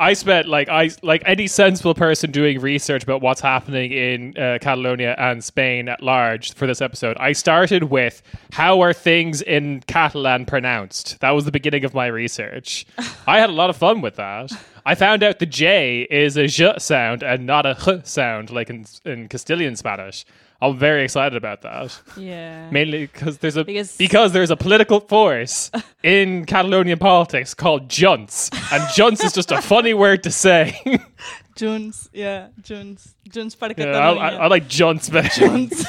I spent like any sensible person doing research about what's happening in Catalonia and Spain at large for this episode. I started with how are things in Catalan pronounced? That was the beginning of my research. I had a lot of fun with that. I found out the J is a J sound and not a H sound like in Castilian Spanish. I'm very excited about that. Yeah. Mainly because there's a political force in Catalonian politics called Junts. And Junts is just a funny word to say. Junts, yeah. Junts. Junts para Catalunya. Yeah, I like Junts better. Junts.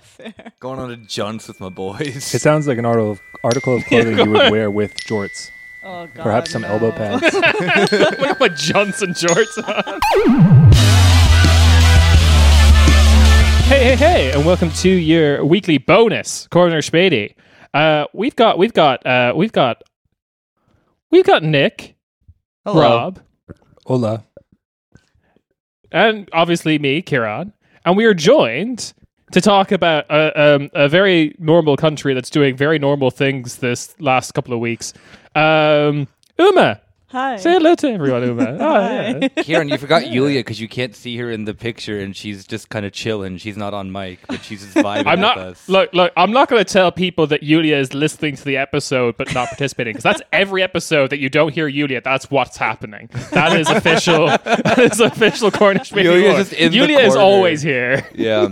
Fair. Going on to Junts with my boys. It sounds like an article of clothing you would wear with jorts. Oh, God. Perhaps some elbow pads. What about Junts and jorts on? Hey, and welcome to your weekly bonus, Corner Spady. We've got Nick, hello. Rob, hola, and obviously me, Kiran, and we are joined to talk about a very normal country that's doing very normal things this last couple of weeks. Uma. Hi. Say hello to everyone, Uma. Hi. Yeah. Kieran, you forgot Yulia because you can't see her in the picture and she's just kind of chilling. She's not on mic, but she's just vibing with us. Look, I'm not going to tell people that Yulia is listening to the episode but not participating because that's every episode that you don't hear Yulia. That's what's happening. That is official. That is official Cornish media. Yulia is always here. Yeah.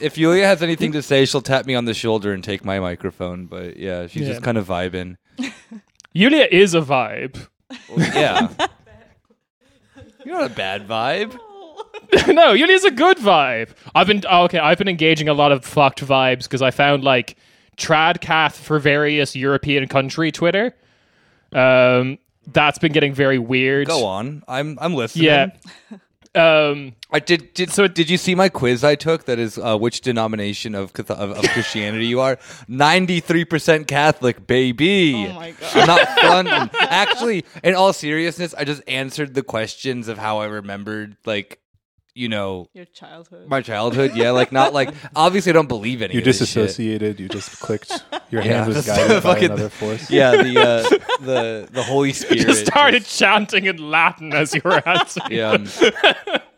If Yulia has anything to say, she'll tap me on the shoulder and take my microphone. But yeah, she's just kind of vibing. Yulia is a vibe. Well, yeah. You're not a bad vibe. No, Yulia's a good vibe. I've been engaging a lot of fucked vibes because I found like tradcath for various European country Twitter. That's been getting very weird. Go on. I'm listening. Yeah. Did you see my quiz I took? That is which denomination of Christianity you are? 93% Catholic, baby. Oh my God! I'm not fun. Actually, in all seriousness, I just answered the questions of how I remembered, like, you know, your childhood. My childhood, yeah. Like, not like obviously I don't believe any. You disassociated. You just clicked. Your hand was guided by another force. Yeah, the Holy Spirit. You started chanting in Latin as you were answering. Yeah.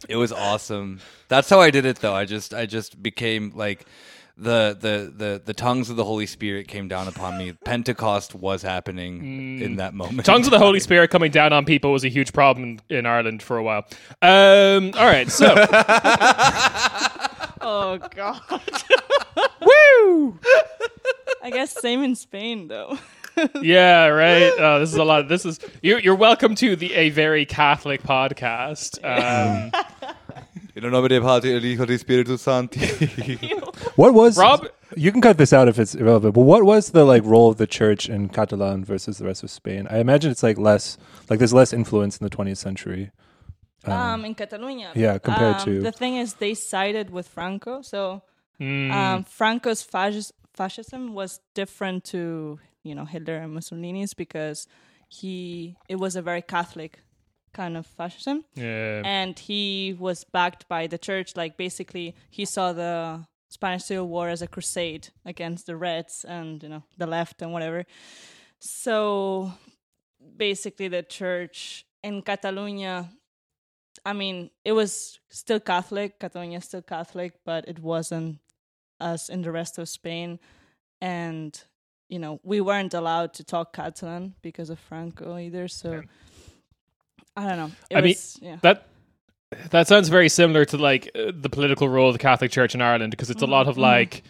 It was awesome. That's how I did it, though. I just became like the tongues of the Holy Spirit came down upon me. Pentecost was happening in that moment. Tongues of the Holy Spirit coming down on people was a huge problem in Ireland for a while. All right, so. Oh, God. Woo! I guess same in Spain, though. Yeah, right. This is a lot. This is you're welcome to a very Catholic podcast. What was Rob? You can cut this out if it's irrelevant. But what was the like role of the church in Catalan versus the rest of Spain? I imagine it's like less, like there's less influence in the 20th century. In Catalonia, yeah, compared to the thing is they sided with Franco, so Franco's fascism was different to. You know, Hitler and Mussolini's because it was a very Catholic kind of fascism. Yeah. And he was backed by the church. Like basically he saw the Spanish Civil War as a crusade against the Reds and, you know, the left and whatever. So basically the church in Catalonia, I mean, it was still Catholic. Catalonia is still Catholic, but it wasn't as in the rest of Spain. And you know, we weren't allowed to talk Catalan because of Franco either. So I don't know. That sounds very similar to like the political role of the Catholic Church in Ireland because it's a lot of like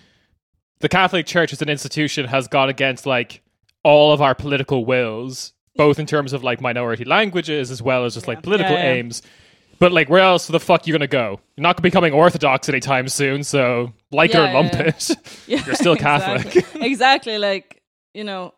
the Catholic Church as an institution has gone against like all of our political wills, both in terms of like minority languages as well as just like political aims. But like, where else the fuck are you going to go? You're not becoming Orthodox anytime soon, so like it or lump it, you're still Catholic. Exactly, like, you know,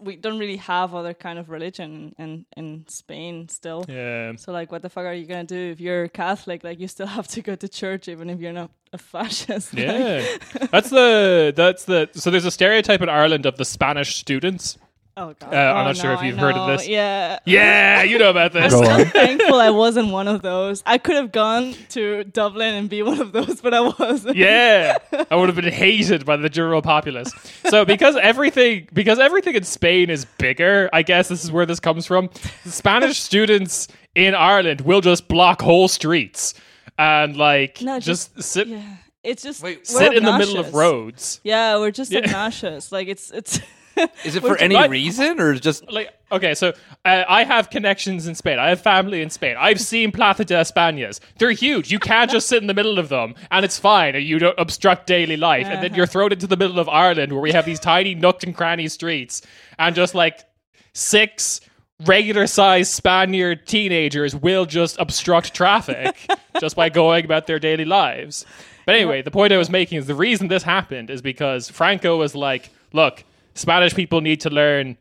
we don't really have other kind of religion in Spain still. Yeah. So like, what the fuck are you going to do if you're Catholic? Like, you still have to go to church even if you're not a fascist. Yeah. That's the... So there's a stereotype in Ireland of the Spanish students Oh, God. I'm not sure if you've heard of this. Yeah. Yeah, you know about this. I'm thankful I wasn't one of those. I could have gone to Dublin and be one of those, but I wasn't. Yeah. I would have been hated by the general populace. So because everything in Spain is bigger, I guess this is where this comes from. The Spanish students in Ireland will just block whole streets and sit... Yeah. It's just... Wait, sit in the middle of roads. Yeah, we're just obnoxious. Like, it's... Is it for any reason or just... Okay, so I have connections in Spain. I have family in Spain. I've seen Plaza de Españas. They're huge. You can't just sit in the middle of them and it's fine. And you don't obstruct daily life. And then you're thrown into the middle of Ireland where we have these tiny nooked and cranny streets and just like 6 regular-sized Spaniard teenagers will just obstruct traffic just by going about their daily lives. But anyway, the point I was making is the reason this happened is because Franco was like, look... Spanish people need to learn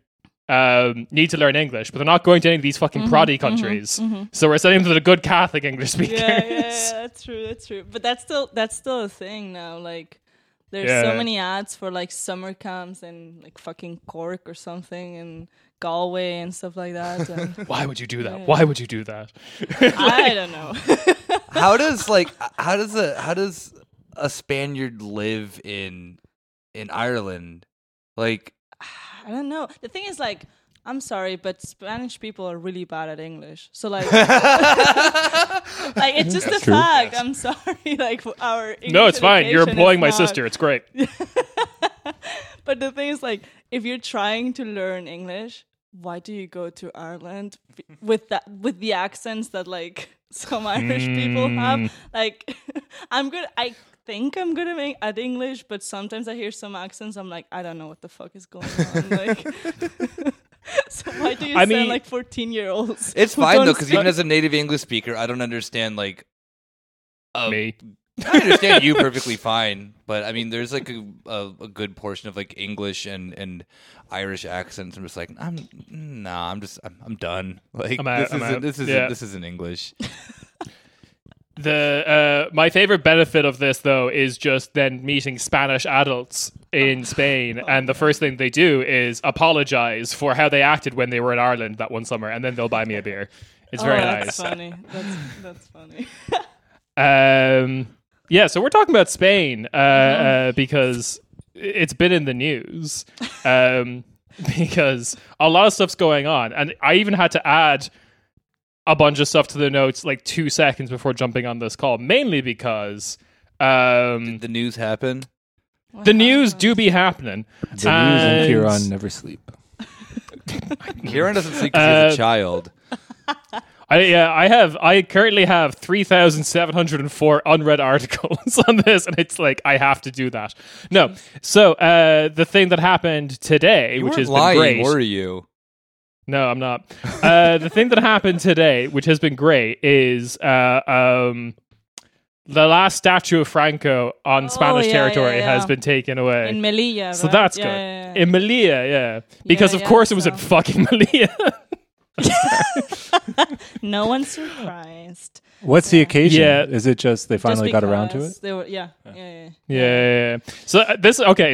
English, but they're not going to any of these fucking proddy countries. Mm-hmm, mm-hmm. So we're sending them to the good Catholic English speakers. Yeah, that's true. But that's still a thing now. Like there's so many ads for like summer camps in like fucking Cork or something and Galway and stuff like that. And why would you do that? Yeah. Why would you do that? Like, I don't know. How does a Spaniard live in Ireland? Like, I don't know. The thing is, like, I'm sorry, but Spanish people are really bad at English. So, like, like it's just a fact. Yes. I'm sorry. Like, our English. No, it's fine. You're employing my sister. It's great. But the thing is, like, if you're trying to learn English, why do you go to Ireland with the accents that like some Irish people have? Like, I'm good. I think I'm good at English, but sometimes I hear some accents. I'm like, I don't know what the fuck is going on. Like, so why do you sound like 14-year-olds? It's fine though, because even as a native English speaker, I don't understand like me. I understand you perfectly fine, but I mean, there's like a good portion of like English and Irish accents. I'm just like, I'm done. Like this isn't English. The my favorite benefit of this though is just then meeting Spanish adults in Spain, and the first thing they do is apologize for how they acted when they were in Ireland that one summer, and then they'll buy me a beer. It's very nice. Funny. That's funny. Yeah. So we're talking about Spain because it's been in the news because a lot of stuff's going on, and I even had to add a bunch of stuff to the notes like 2 seconds before jumping on this call, mainly because... Did the news happen? The news do be happening. The news and Kieran never sleep. Kieran doesn't sleep because he's a child. I currently have 3,704 unread articles on this, and it's like, I have to do that. No, so the thing that happened today, which has been great... You weren't lying, were you? No, I'm not. The thing that happened today, which has been great, is the last statue of Franco on Spanish territory has been taken away. In Melilla, right? So that's good. Yeah, yeah. In Melilla, yeah. Because, of course, it was in fucking Melilla. No one's surprised. What's the occasion? Yeah. Is it just they finally got around to it? They were, yeah. So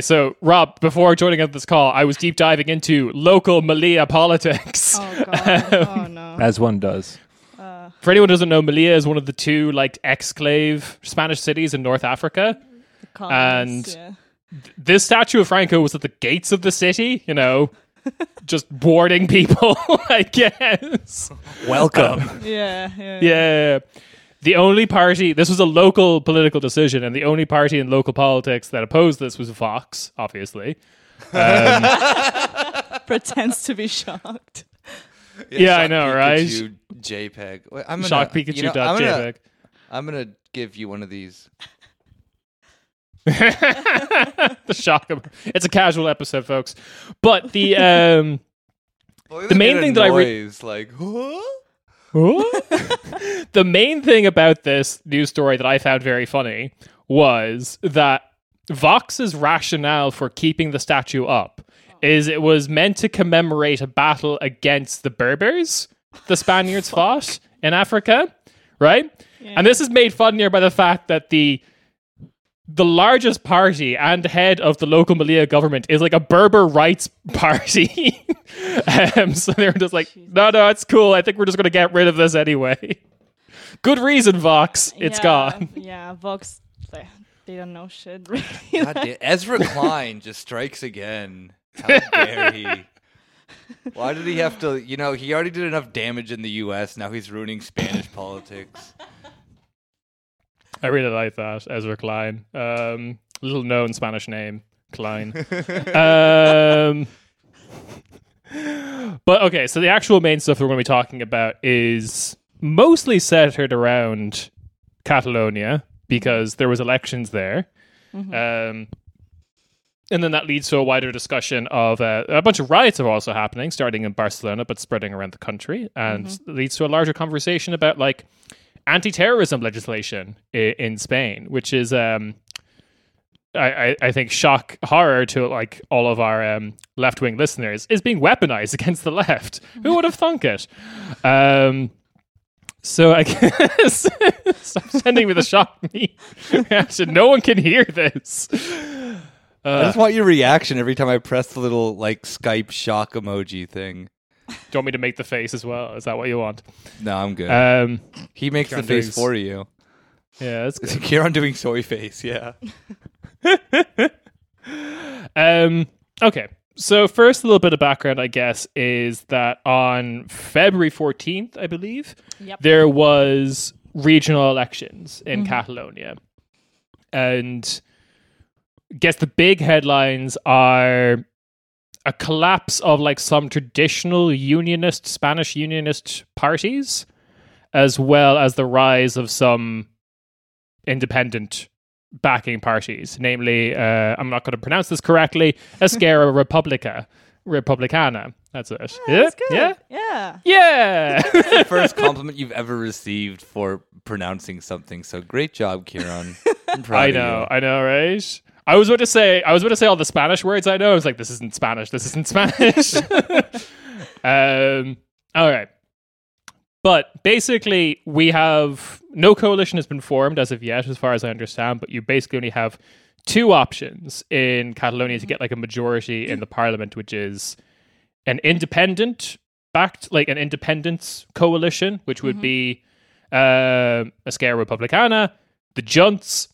So Rob, before joining up this call, I was deep diving into local Melilla politics. Oh God! Oh no! As one does. For anyone who doesn't know, Melilla is one of the 2 like exclave Spanish cities in North Africa, this statue of Franco was at the gates of the city. You know. Just boarding people, I guess. Welcome. Yeah. The only party, this was a local political decision, and the only party in local politics that opposed this was Vox, obviously. Pretends to be shocked. Yeah, I know, Pikachu, right? JPEG. Wait, I'm gonna, shock Pikachu. You know, JPEG. I'm going to give you one of these. The shock of it's a casual episode, folks. But the main thing that I like, huh? The main thing about this news story that I found very funny was that Vox's rationale for keeping the statue up is it was meant to commemorate a battle against the Berbers, the Spaniards fought in Africa, right? Yeah. And this is made fun here by the fact that the the largest party and head of the local Malia government is like a Berber rights party. So they're just like, no, it's cool. I think we're just going to get rid of this anyway. Good reason, Vox. It's gone. Yeah, Vox, they don't know shit. Really. God damn, Ezra Klein just strikes again. How dare he? Why did he have to, he already did enough damage in the U.S. Now he's ruining Spanish politics. I really like that, Ezra Klein. Little known Spanish name, Klein. But okay, so the actual main stuff that we're going to be talking about is mostly centered around Catalonia because there was elections there. Mm-hmm. And then that leads to a wider discussion of a bunch of riots are also happening, starting in Barcelona, but spreading around the country, and leads to a larger conversation about like anti-terrorism legislation in Spain, which is, I think, shock horror to like all of our left-wing listeners, is being weaponized against the left. Who would have thunk it? So I guess stop sending me the shock me reaction. No one can hear this. I just want your reaction every time I press the little like Skype shock emoji thing. Do you want me to make the face as well? Is that what you want? No, I'm good. He makes Kieran the face for you. Yeah, that's good. Kieran doing soy face, yeah. Okay, so first a little bit of background, I guess, is that on February 14th, I believe, there was regional elections in Catalonia. And I guess the big headlines are a collapse of like some traditional unionist, Spanish unionist parties, as well as the rise of some independent backing parties, namely, I'm not going to pronounce this correctly, Esquerra Republicana. That's it. Yeah, that's good. Yeah. That's the first compliment you've ever received for pronouncing something. So great job, Kieran. I'm proud of you. I know, right? I was about to say all the Spanish words I know. I was like, this isn't Spanish. All right. But basically, we have no coalition has been formed as of yet, as far as I understand, but you basically only have two options in Catalonia to get like a majority in the parliament, which is an independent backed, like an independence coalition, which would be Esquerra Republicana, the Junts,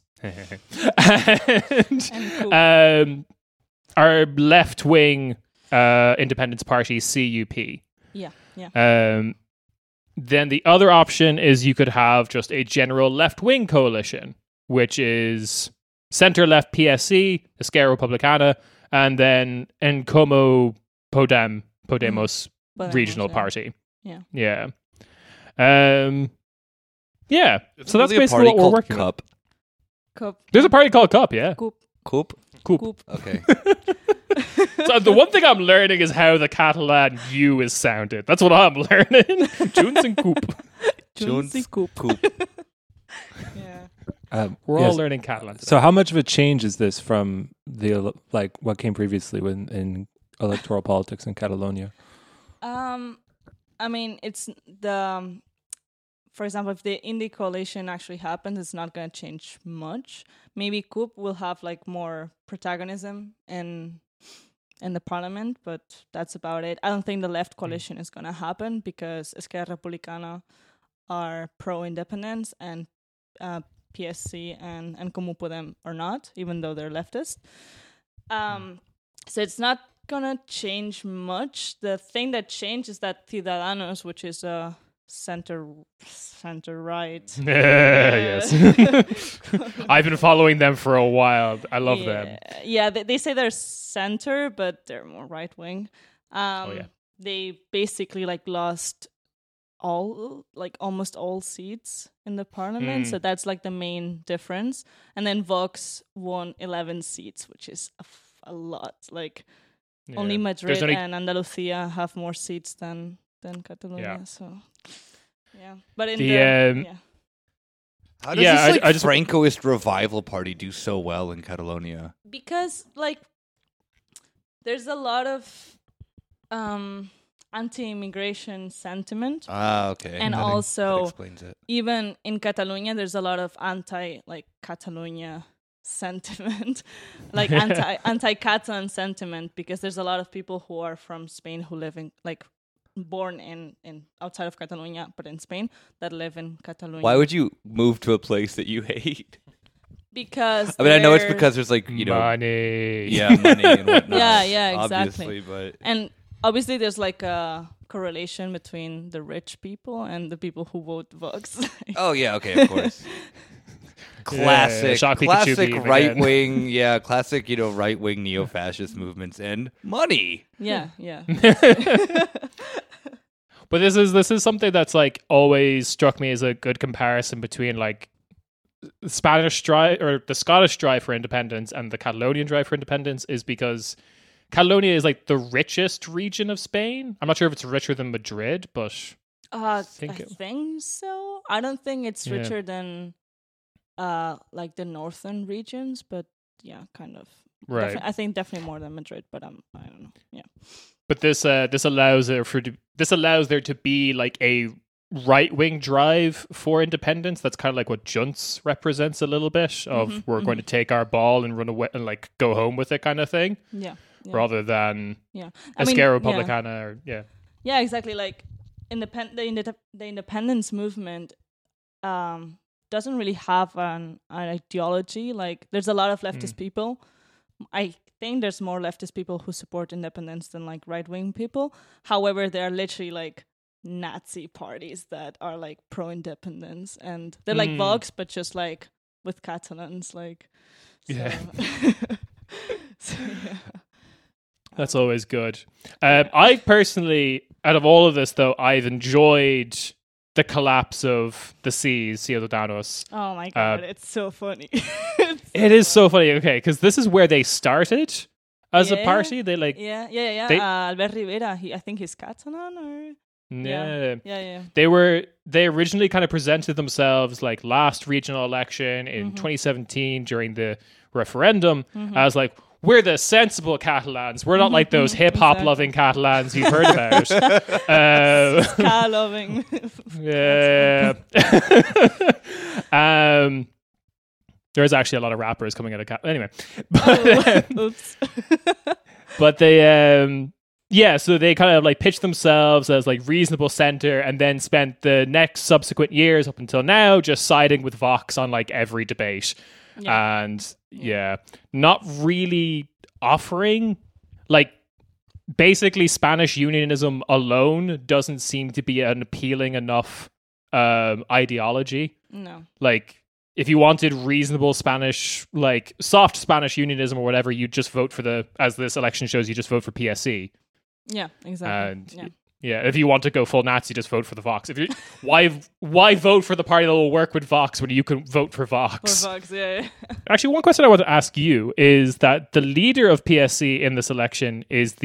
and our left-wing independence party, CUP. Yeah. Then the other option is you could have just a general left-wing coalition, which is center-left PSC, Esquerra Republicana, and then En Comú Podemos regional party. Yeah. Yeah. So that's basically what we're working on. Cup. There's a party called CUP, yeah. CUP. Okay. So the one thing I'm learning is how the Catalan U is sounded. That's what I'm learning. Junts and CUP. Junts and CUP. Yeah. We're all learning Catalan today. So how much of a change is this from the like what came previously in electoral politics in Catalonia? I mean, it's the... for example, if the indie coalition actually happens, it's not going to change much. Maybe CUP will have like more protagonism in the parliament, but that's about it. I don't think the left coalition is going to happen because Esquerra Republicana are pro-independence and PSC and En Comú Podem are not, even though they're leftist. So it's not going to change much. The thing that changed is that Ciudadanos, which is a center right. Yes. I've been following them for a while. I love them. Yeah, they say they're center, but they're more right wing. They basically like lost almost all seats in the parliament. So that's like the main difference. And then Vox won 11 seats, which is a lot. Like only Madrid and Andalusia have more seats than Catalonia, but in how does this I just Francoist revival party do so well in Catalonia? Because like there's a lot of anti-immigration sentiment. And that also that explains it. Even in Catalonia, there's a lot of anti Catalonia sentiment, like anti-Catalan sentiment, because there's a lot of people who are from Spain who live in, like, born in outside of Catalonia, but in Spain, that live in Catalonia. Why would you move to a place that you hate? Because I mean, I know it's because there's, like, you know, money, money and whatnot. yeah, exactly. Obviously, there's, like, a correlation between the rich people and the people who vote Vox. Oh, yeah, okay, of course. Classic right-wing, classic, you know, right-wing neo-fascist movements and money. Yeah. But this is something that's, like, always struck me as a good comparison between, like, the Scottish drive for independence and the Catalonian drive for independence, is because Catalonia is, like, the richest region of Spain. I'm not sure if it's richer than Madrid, but I think so. I don't think it's richer than like the northern regions, but yeah, kind of. Right. I think definitely more than Madrid, but I don't know. Yeah. But this allows there to be like a right-wing drive for independence. That's kind of like what Junts represents a little bit of we're going to take our ball and run away and, like, go home with it kind of thing. Yeah. Rather than Esquerra Republicana. Yeah, exactly. Like, the independence movement doesn't really have an ideology. Like, there's a lot of leftist people. I think there's more leftist people who support independence than, like, right-wing people. However, there are literally, like, Nazi parties that are, like, pro-independence. And they're like Vox, but just, like, with Catalans. Like, so. Yeah. That's always good. I personally, out of all of this, though, I've enjoyed the collapse of the C's, Ciudadanos. Oh my God, it's so funny. It is so funny, okay, because this is where they started as a party. They like... Yeah. Albert Rivera, I think he's Catalan, or... Yeah. They originally kind of presented themselves, like, last regional election in 2017 during the referendum as, like, we're the sensible Catalans. We're not like those hip-hop loving Catalans you've heard about. Ska loving. Yeah. There's actually a lot of rappers coming out of Catalan. Anyway. But, oops. But they... so they kind of, like, pitched themselves as, like, reasonable center, and then spent the next subsequent years up until now just siding with Vox on, like, every debate. Yeah. And not really offering, like, basically Spanish unionism alone doesn't seem to be an appealing enough ideology. No. Like, if you wanted reasonable Spanish, like, soft Spanish unionism or whatever, you'd just vote for as this election shows, you just vote for PSC. Yeah, exactly. And if you want to go full Nazi, just vote for the Vox. If you why vote for the party that will work with Vox when you can vote for Vox? For Vox, yeah. Actually, one question I want to ask you is that the leader of PSC in this election is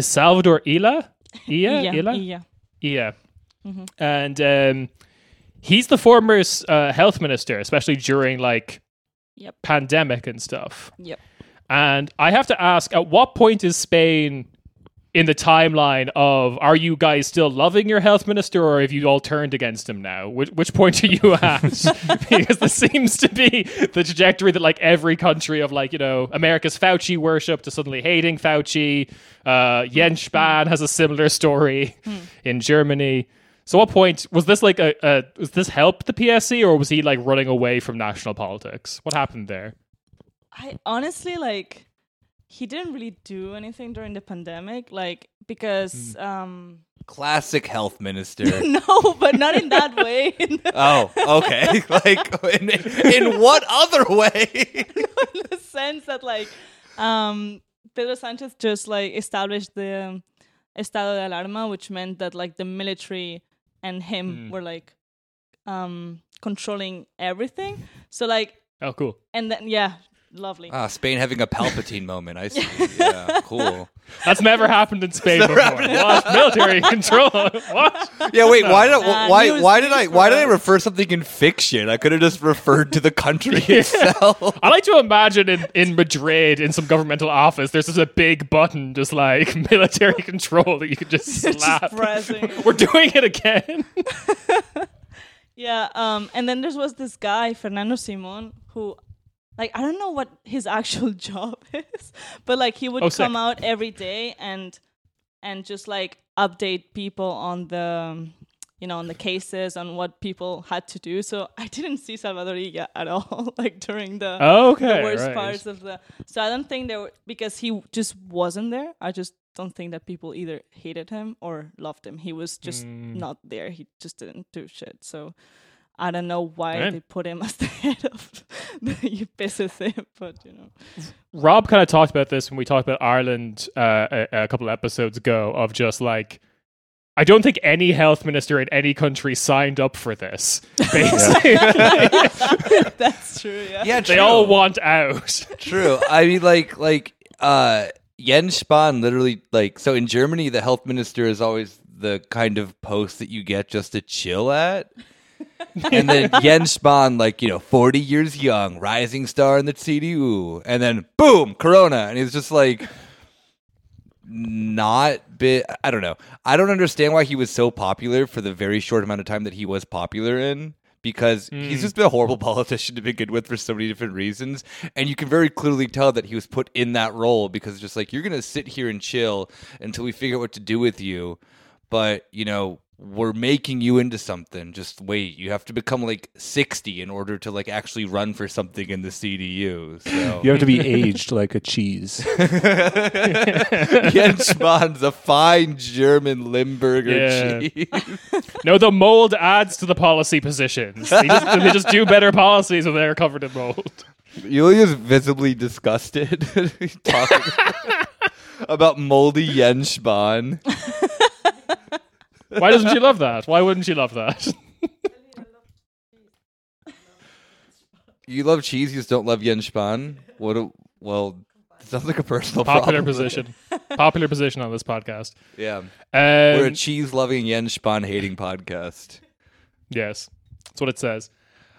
Salvador Illa. Illa. Mm-hmm. And he's the former health minister, especially during, like, pandemic and stuff. Yep. And I have to ask, at what point is Spain in the timeline of, are you guys still loving your health minister, or have you all turned against him now? Which point are you at? Because this seems to be the trajectory that, like, every country of, like, you know, America's Fauci worship to suddenly hating Fauci. Jens Spahn has a similar story in Germany. So what point was this, like, was this help the PSC, or was he, like, running away from national politics? What happened there? I honestly, like, he didn't really do anything during the pandemic, like, because classic health minister. No, but not in that way. Oh, okay. Like, in what other way? In the sense that, like, Pedro Sánchez just, like, established the estado de alarma, which meant that, like, the military and him were, like, controlling everything. So, like, oh, cool. And then lovely. Ah, Spain having a Palpatine moment. I see. Yeah, cool. That's never happened in Spain before. What? Military control. What? Yeah, wait. Why did I refer something in fiction? I could have just referred to the country itself. I like to imagine in Madrid, in some governmental office, there's just a big button, just like military control, that you could just slap. Just we're doing it again. And then there was this guy, Fernando Simón, who Like, I don't know what his actual job is, but like he would come out every day and just like update people on the, you know, on the cases, on what people had to do. So I didn't see Salvador Illa at all, like during the worst parts of the. So I don't think there were, because he just wasn't there. I just don't think that people either hated him or loved him. He was just not there. He just didn't do shit. So I don't know why they put him as the head of the PSC, but you know. Rob kind of talked about this when we talked about Ireland a couple of episodes ago, of just like, I don't think any health minister in any country signed up for this. Basically. That's true, yeah. Yeah, true. They all want out. True. I mean, like Jens Spahn literally, like, so in Germany, the health minister is always the kind of post that you get just to chill at. And then Jens Spahn, like, you know, 40 years young, rising star in the CDU. And then, boom, Corona. And he's just like... I don't know. I don't understand why he was so popular for the very short amount of time that he was popular in, because he's just been a horrible politician to begin with for so many different reasons. And you can very clearly tell that he was put in that role because it's just like, you're going to sit here and chill until we figure out what to do with you. But, you know, we're making you into something. Just wait. You have to become like 60 in order to like actually run for something in the CDU. So. You have to be aged like a cheese. Jens Spahn's a fine German Limburger cheese. No, the mold adds to the policy positions. They just do better policies when they're covered in mold. Yulia's visibly disgusted talking about moldy Jens Spahn. Why doesn't she love that? Why wouldn't she love that? You love cheese, you just don't love Jens Spahn? Well, it sounds like a personal problem. Popular position on this podcast. Yeah. We're a cheese-loving, Jens Spahn-hating podcast. Yes. That's what it says.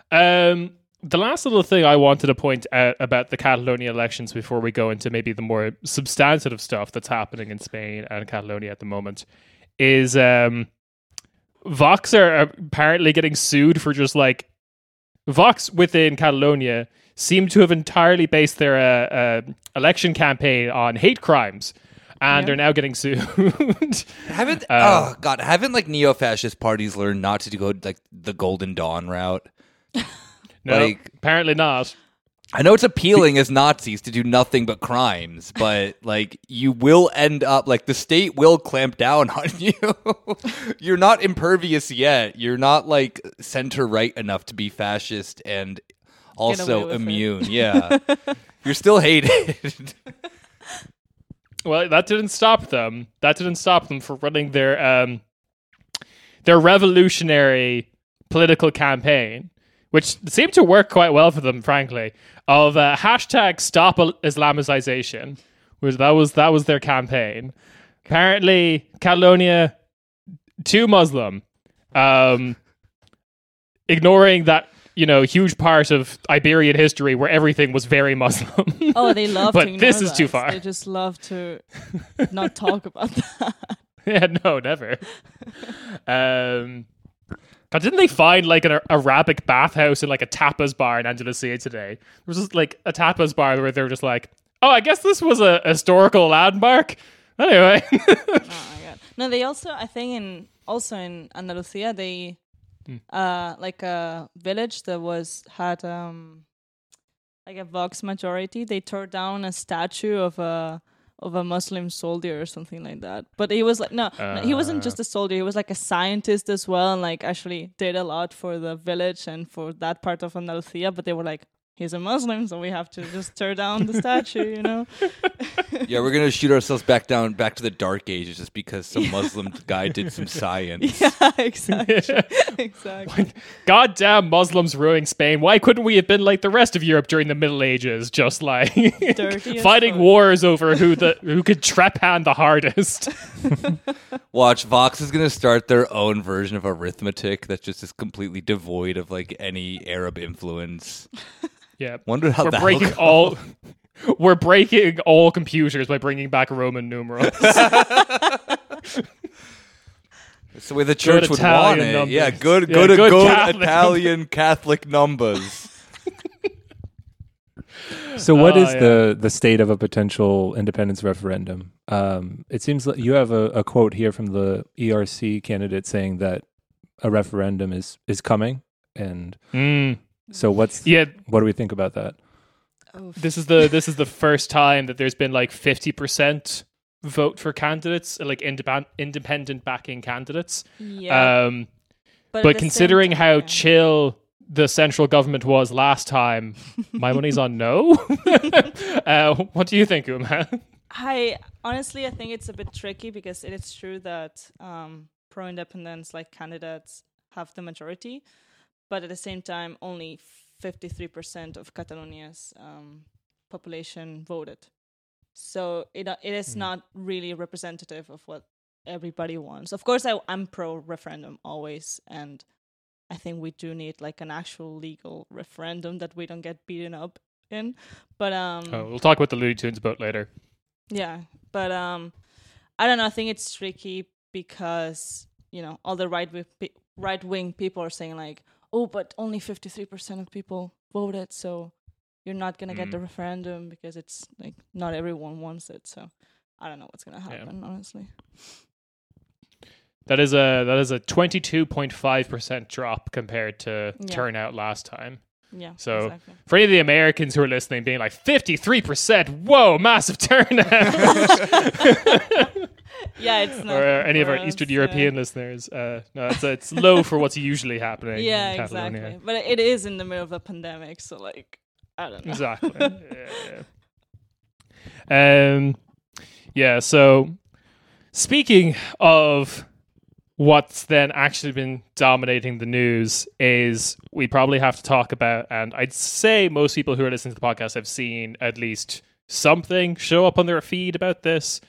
The last little thing I wanted to point out about the Catalonia elections before we go into maybe the more substantive stuff that's happening in Spain and Catalonia at the moment is Vox are apparently getting sued for just like... Vox within Catalonia seem to have entirely based their election campaign on hate crimes and are now getting sued. Haven't like neo-fascist parties learned not to go like the Golden Dawn route? No, like, apparently not. I know it's appealing as Nazis to do nothing but crimes, but like you will end up like the state will clamp down on you. You're not impervious yet. You're not like center right enough to be fascist and also immune. Yeah. You're still hated. Well, that didn't stop them. That didn't stop them from running their revolutionary political campaign, which seemed to work quite well for them, frankly, of hashtag Stop Islamicization, which that was their campaign. Apparently, Catalonia too Muslim, ignoring that, you know, huge part of Iberian history where everything was very Muslim. Oh, they love to ignore that. But this is too far. They just love to not talk about that. Yeah, no, never. Didn't they find like an Arabic bathhouse in like a tapas bar in Andalusia today? There was just like a tapas bar where they were just like, oh, I guess this was a historical landmark. Anyway. Oh my God. No, they also, I think in Andalusia, they like a village that had like a Vox majority. They tore down a statue of a Muslim soldier or something like that. But he was like, no, he wasn't just a soldier. He was like a scientist as well and like actually did a lot for the village and for that part of Andalusia. But they were like, he's a Muslim, so we have to just tear down the statue, you know? Yeah, we're going to shoot ourselves back to the Dark Ages just because some Muslim guy did some science. Yeah, exactly. Goddamn Muslims ruining Spain. Why couldn't we have been like the rest of Europe during the Middle Ages? Just like fighting wars over who could trap hand the hardest. Watch, Vox is going to start their own version of arithmetic that just is completely devoid of like any Arab influence. Yeah, wonder how we're breaking all computers by bringing back Roman numerals. That's the way the church would want it. Numbers. Yeah, good Italian Catholic numbers. So what is the state of a potential independence referendum? It seems like you have a quote here from the ERC candidate saying that a referendum is coming. And so what do we think about that? Oh. This is the first time that there's been like 50% vote for candidates, like independent backing candidates. Yeah. But considering how chill the central government was last time, my money's on no. What do you think, Uma? Honestly, I think it's a bit tricky because it is true that pro-independence like candidates have the majority, but at the same time, only 53% of Catalonia's population voted. So it is not really representative of what everybody wants. Of course, I'm pro-referendum always, and I think we do need like an actual legal referendum that we don't get beaten up in. But we'll talk about the Looney Tunes boat later. Yeah, but I don't know. I think it's tricky because, you know, all the right-wing people are saying like, oh, but only 53% of people voted, so you're not going to get the referendum because it's like not everyone wants it. So I don't know what's going to happen, honestly. That is a 22.5% drop compared to turnout last time. Yeah. So for any of the Americans who are listening being like 53%, whoa, massive turnout. Yeah, it's not. Or any of our Eastern European listeners. No, it's low for what's usually happening. Yeah, in Catalonia. Exactly. But it is in the middle of a pandemic, so like I don't know. Exactly. Yeah. So speaking of what's then actually been dominating the news is we probably have to talk about, and I'd say most people who are listening to the podcast have seen at least something show up on their feed about this.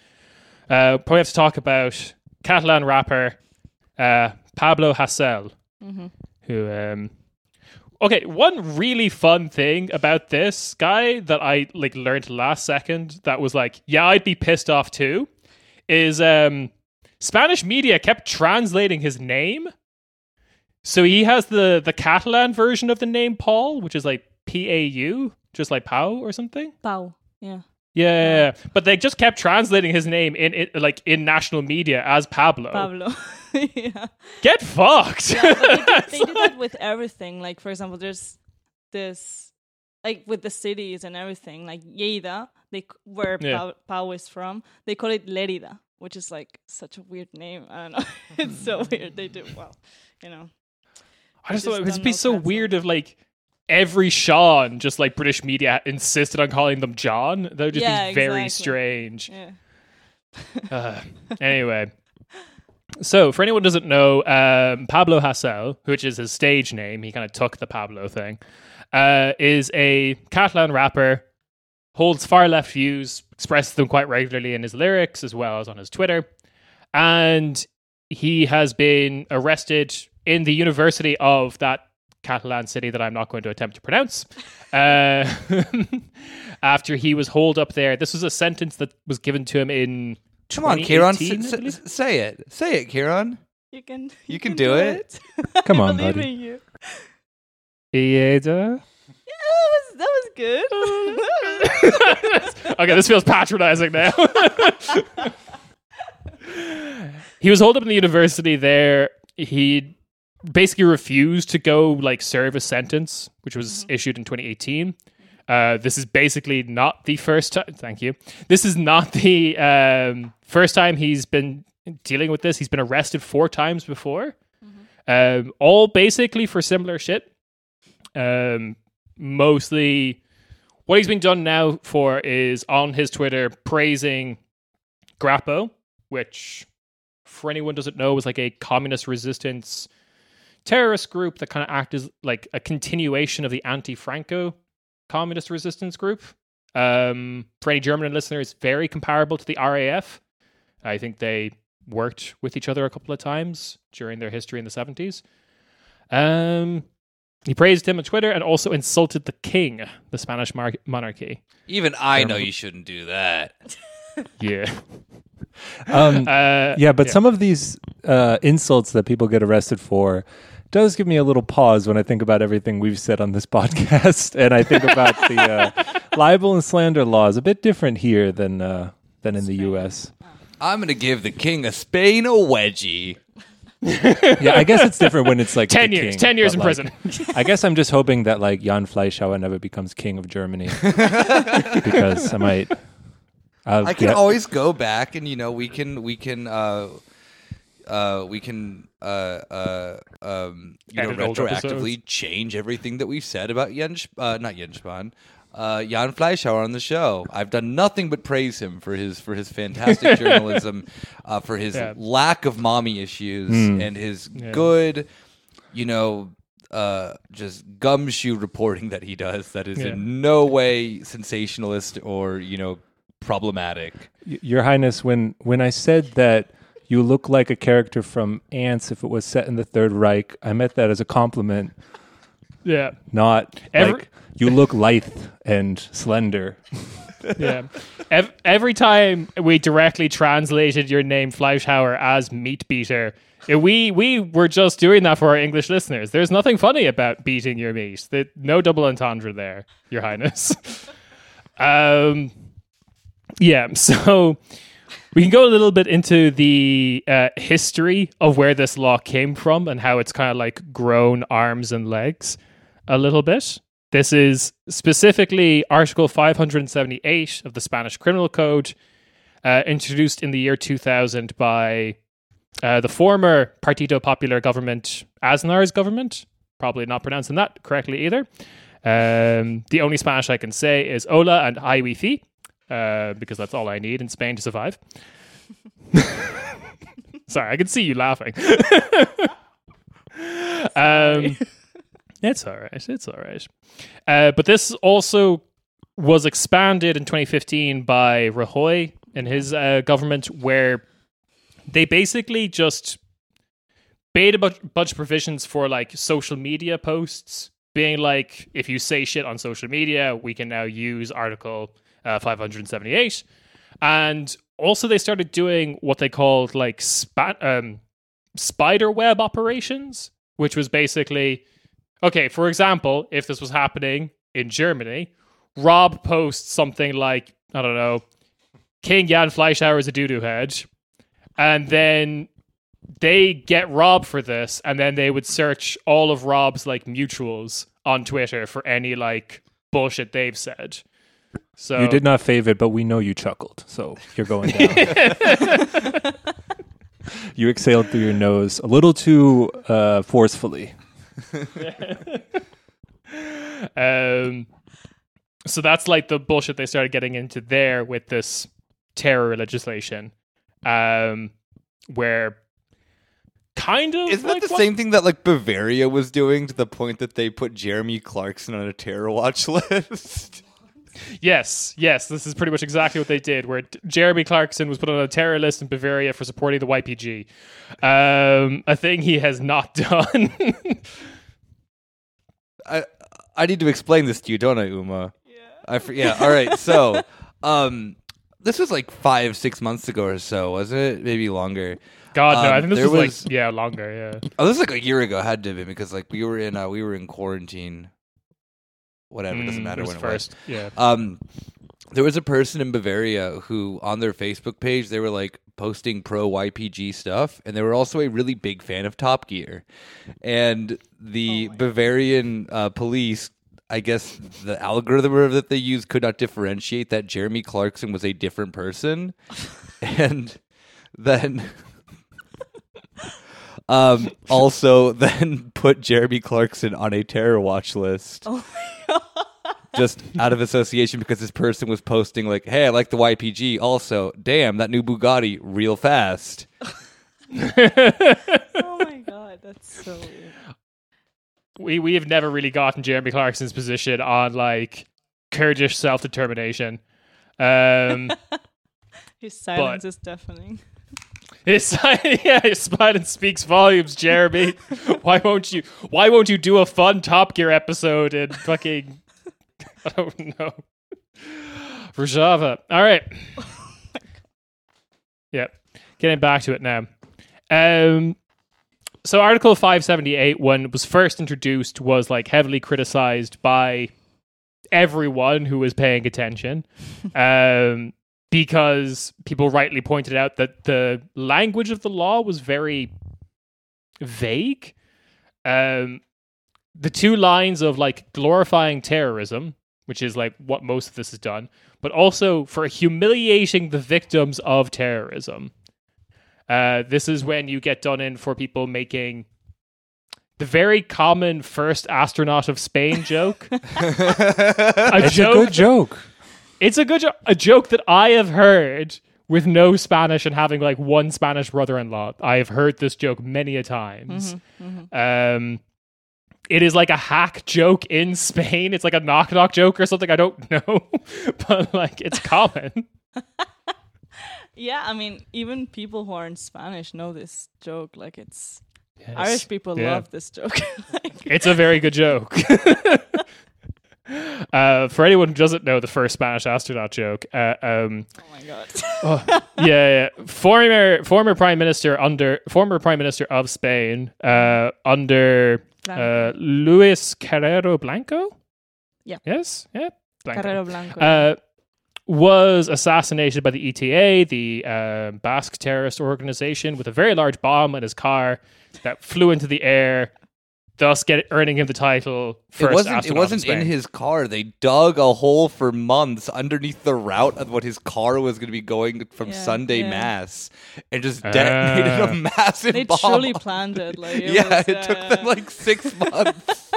Probably have to talk about Catalan rapper Pablo Hasél, who... Okay, one really fun thing about this guy that I like learned last second that was like, yeah, I'd be pissed off too, is... Spanish media kept translating his name. So he has the Catalan version of the name Paul, which is like P-A-U, just like Pau or something. Pau, yeah. Yeah, but they just kept translating his name in national media as Pablo. Pablo, yeah. Get fucked! Yeah, they did that with everything. Like, for example, there's this, like with the cities and everything, like Lleida, Pau is from, they call it Lérida, which is like such a weird name. I don't know. It's so weird. They do well, you know. I just thought it would be so weird if like every Sean, just like British media insisted on calling them John. That would just be very strange. Yeah. Anyway. So for anyone who doesn't know, Pablo Hasél, which is his stage name, he kind of took the Pablo thing, is a Catalan rapper, holds far left views, expresses them quite regularly in his lyrics as well as on his Twitter. And he has been arrested in the university of that Catalan city that I'm not going to attempt to pronounce. After he was holed up there. This was a sentence that was given to him in 2018. Come on, Kieran. Say it. Say it, Kieran. You can do it. Come on, buddy. You. Ieda? That was good. Okay, this feels patronizing now. He was holed up in the university there. He basically refused to go like serve a sentence, which was issued in 2018. This is basically not the first time. Thank you. This is not the first time he's been dealing with this. He's been arrested 4 times before, all basically for similar shit. Mostly what he's been done now for is on his Twitter praising GRAPO, which for anyone who doesn't know was like a communist resistance terrorist group that kind of acted as like a continuation of the anti-Franco communist resistance group. For any German listeners, very comparable to the RAF. I think they worked with each other a couple of times during their history in the 70s. He praised him on Twitter and also insulted the king, the Spanish monarchy. Even I know you shouldn't do that. Yeah. Some of these insults that people get arrested for does give me a little pause when I think about everything we've said on this podcast. And I think about the libel and slander law is a bit different here than in Spain. The U.S. I'm going to give the king of Spain a wedgie. Yeah, I guess it's different when it's like 10 years, king, 10 years in prison. I guess I'm just hoping that like Jan Fleischauer never becomes king of Germany because I might. I can always go back, and you know we can you know, retroactively change everything that we've said about Jan Fleischauer on the show. I've done nothing but praise him for his fantastic journalism, for his lack of mommy issues and his good, you know, just gumshoe reporting that he does that is in no way sensationalist or, you know, problematic. Your Highness, when I said that you look like a character from Ants if it was set in the Third Reich, I meant that as a compliment. Yeah. Not like you look lithe and slender. Yeah. Every time we directly translated your name Fleischhauer as meat beater, we were just doing that for our English listeners. There's nothing funny about beating your meat. No double entendre there, Your Highness. Yeah, so we can go a little bit into the history of where this law came from and how it's kind of like grown arms and legs a little bit. This is specifically Article 578 of the Spanish Criminal Code, introduced in the year 2000 by the former Partido Popular government, Aznar's government. Probably not pronouncing that correctly either. The only Spanish I can say is hola and ay we fi. Because that's all I need in Spain to survive. Sorry, I can see you laughing. It's all right. It's all right. But this also was expanded in 2015 by Rajoy and his government, where they basically just made a bunch of provisions for like social media posts, being like, if you say shit on social media, we can now use Article 578, and also they started doing what they called like spider web operations, which was basically, okay, for example, if this was happening in Germany, Rob posts something like, I don't know, King Jan Fleischhauer is a doo-doo head, and then they get Rob for this, and then they would search all of Rob's like mutuals on Twitter for any like bullshit they've said. So, you did not fave it, but we know you chuckled, so you're going down. You exhaled through your nose a little too forcefully. So that's like the bullshit they started getting into there with this terror legislation, where kind of... Isn't that the same thing that like Bavaria was doing, to the point that they put Jeremy Clarkson on a terror watch list? Yes, this is pretty much exactly what they did, where Jeremy Clarkson was put on a terror list in Bavaria for supporting the YPG, a thing he has not done. I need to explain this to you, don't I, Uma? Yeah. All right, so this was like 5-6 months ago or so, wasn't it? Maybe longer. God, no, I think this was like, longer, yeah. Oh, this was like a year ago, it had to be, because like we were in quarantine. Whatever, it doesn't matter when it was. Yeah. There was a person in Bavaria who, on their Facebook page, they were like posting pro-YPG stuff, and they were also a really big fan of Top Gear. And the Bavarian police, I guess the algorithm that they used could not differentiate that Jeremy Clarkson was a different person. And then... also then put Jeremy Clarkson on a terror watch list. Oh my God. Just out of association, because this person was posting like, hey, I like the YPG. Also, damn, that new Bugatti real fast. Oh my God, that's so weird. We have never really gotten Jeremy Clarkson's position on like Kurdish self-determination. His silence is deafening. His silence speaks volumes, Jeremy. Why won't you do a fun Top Gear episode in fucking I don't know, Rojava? All right. Yep. Getting back to it now. So Article 578, when it was first introduced, was like heavily criticized by everyone who was paying attention, because people rightly pointed out that the language of the law was very vague. The two lines of like glorifying terrorism, which is like what most of this is done, but also for humiliating the victims of terrorism. This is when you get done in for people making the very common first astronaut of Spain joke. It's a good joke. It's a good joke. A joke that I have heard with no Spanish and having like one Spanish brother-in-law. I have heard this joke many a times. Mm-hmm, mm-hmm. It is like a hack joke in Spain. It's like a knock-knock joke or something. I don't know. But like, it's common. Yeah, I mean, even people who aren't Spanish know this joke. Like, it's... Yes. Irish people love this joke. Like, it's a very good joke. For anyone who doesn't know the first Spanish astronaut joke. Oh my God. Former Prime Minister of Spain under... Luis Carrero Blanco? Yeah. Yes? Yeah. Blanco. Carrero Blanco. Was assassinated by the ETA, the Basque terrorist organization, with a very large bomb in his car that flew into the air, thus earning him the title first astronaut. It wasn't in his car. They dug a hole for months underneath the route of what his car was going to be going from Sunday Mass, and just detonated a massive bomb. They truly planned it. Like, it took them like 6 months.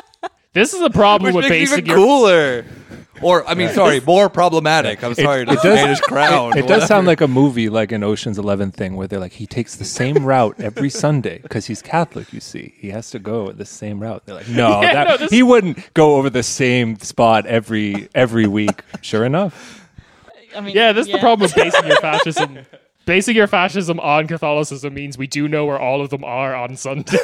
This is a problem with basing even cooler. Or, I mean, sorry, more problematic. I'm sorry, the Spanish crown. It does sound like a movie, like an Ocean's 11 thing, where they're like, he takes the same route every Sunday, because he's Catholic, you see. He has to go the same route. They're like, he wouldn't go over the same spot every week. Sure enough. I mean, the problem with basing your fascism. Basing your fascism on Catholicism means we do know where all of them are on Sunday.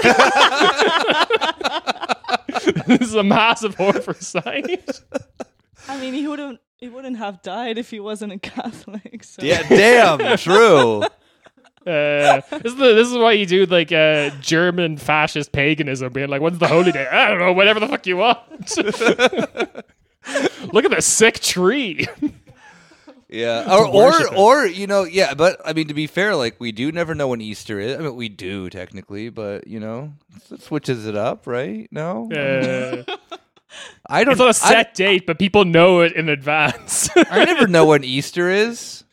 This is a massive oversight. I mean, he wouldn't have died if he wasn't a Catholic. So. Yeah, damn, true. This is why you do like German fascist paganism, being like, "When's the holy day? I don't know. Whatever the fuck you want." Look at this sick tree. Yeah, or you know, yeah. But I mean, to be fair, like we do never know when Easter is. I mean, we do technically, but you know, it switches it up, right? No. Yeah. I don't. It's not a set date, but people know it in advance. I never know when Easter is.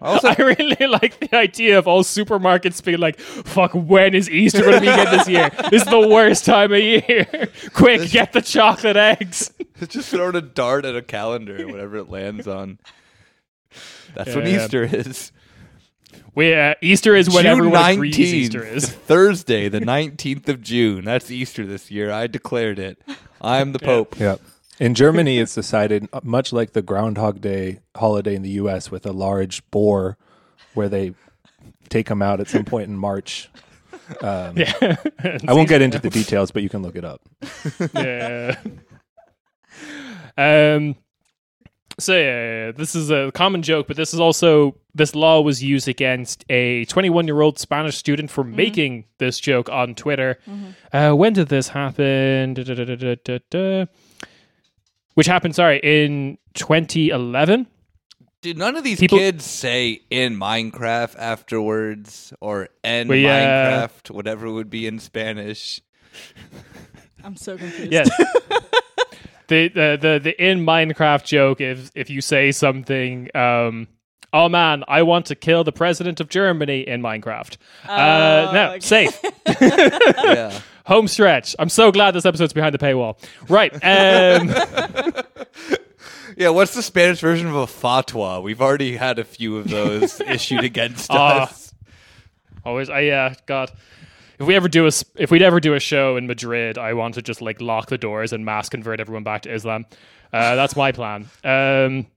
Also, I really like the idea of all supermarkets being like, "Fuck, when is Easter going to be again this year? This is the worst time of year. Quick, get the chocolate eggs." Just throwing a dart at a calendar, whatever it lands on. That's when Easter is. Easter is when everyone agrees Easter is. Thursday, the 19th of June. That's Easter this year. I declared it. I'm the Pope. Yeah. In Germany, it's decided, much like the Groundhog Day holiday in the U.S., with a large boar where they take him out at some point in March. I won't get into the details, but you can look it up. Yeah. So yeah, this is a common joke, but this law was used against a 21-year-old Spanish student for making this joke on Twitter. Mm-hmm. When did this happen? Which happened, in 2011. Dude, none of these kids say in Minecraft afterwards or Minecraft, whatever it would be in Spanish. I'm so confused. Yes. The in Minecraft joke is if you say something, oh man, I want to kill the president of Germany in Minecraft. Okay. Safe. Yeah. Home stretch. I'm so glad this episode's behind the paywall. Right. Yeah, what's the Spanish version of a fatwa? We've already had a few of those issued against us. Always. God. If we'd ever do a show in Madrid, I want to just like lock the doors and mass convert everyone back to Islam. That's my plan. But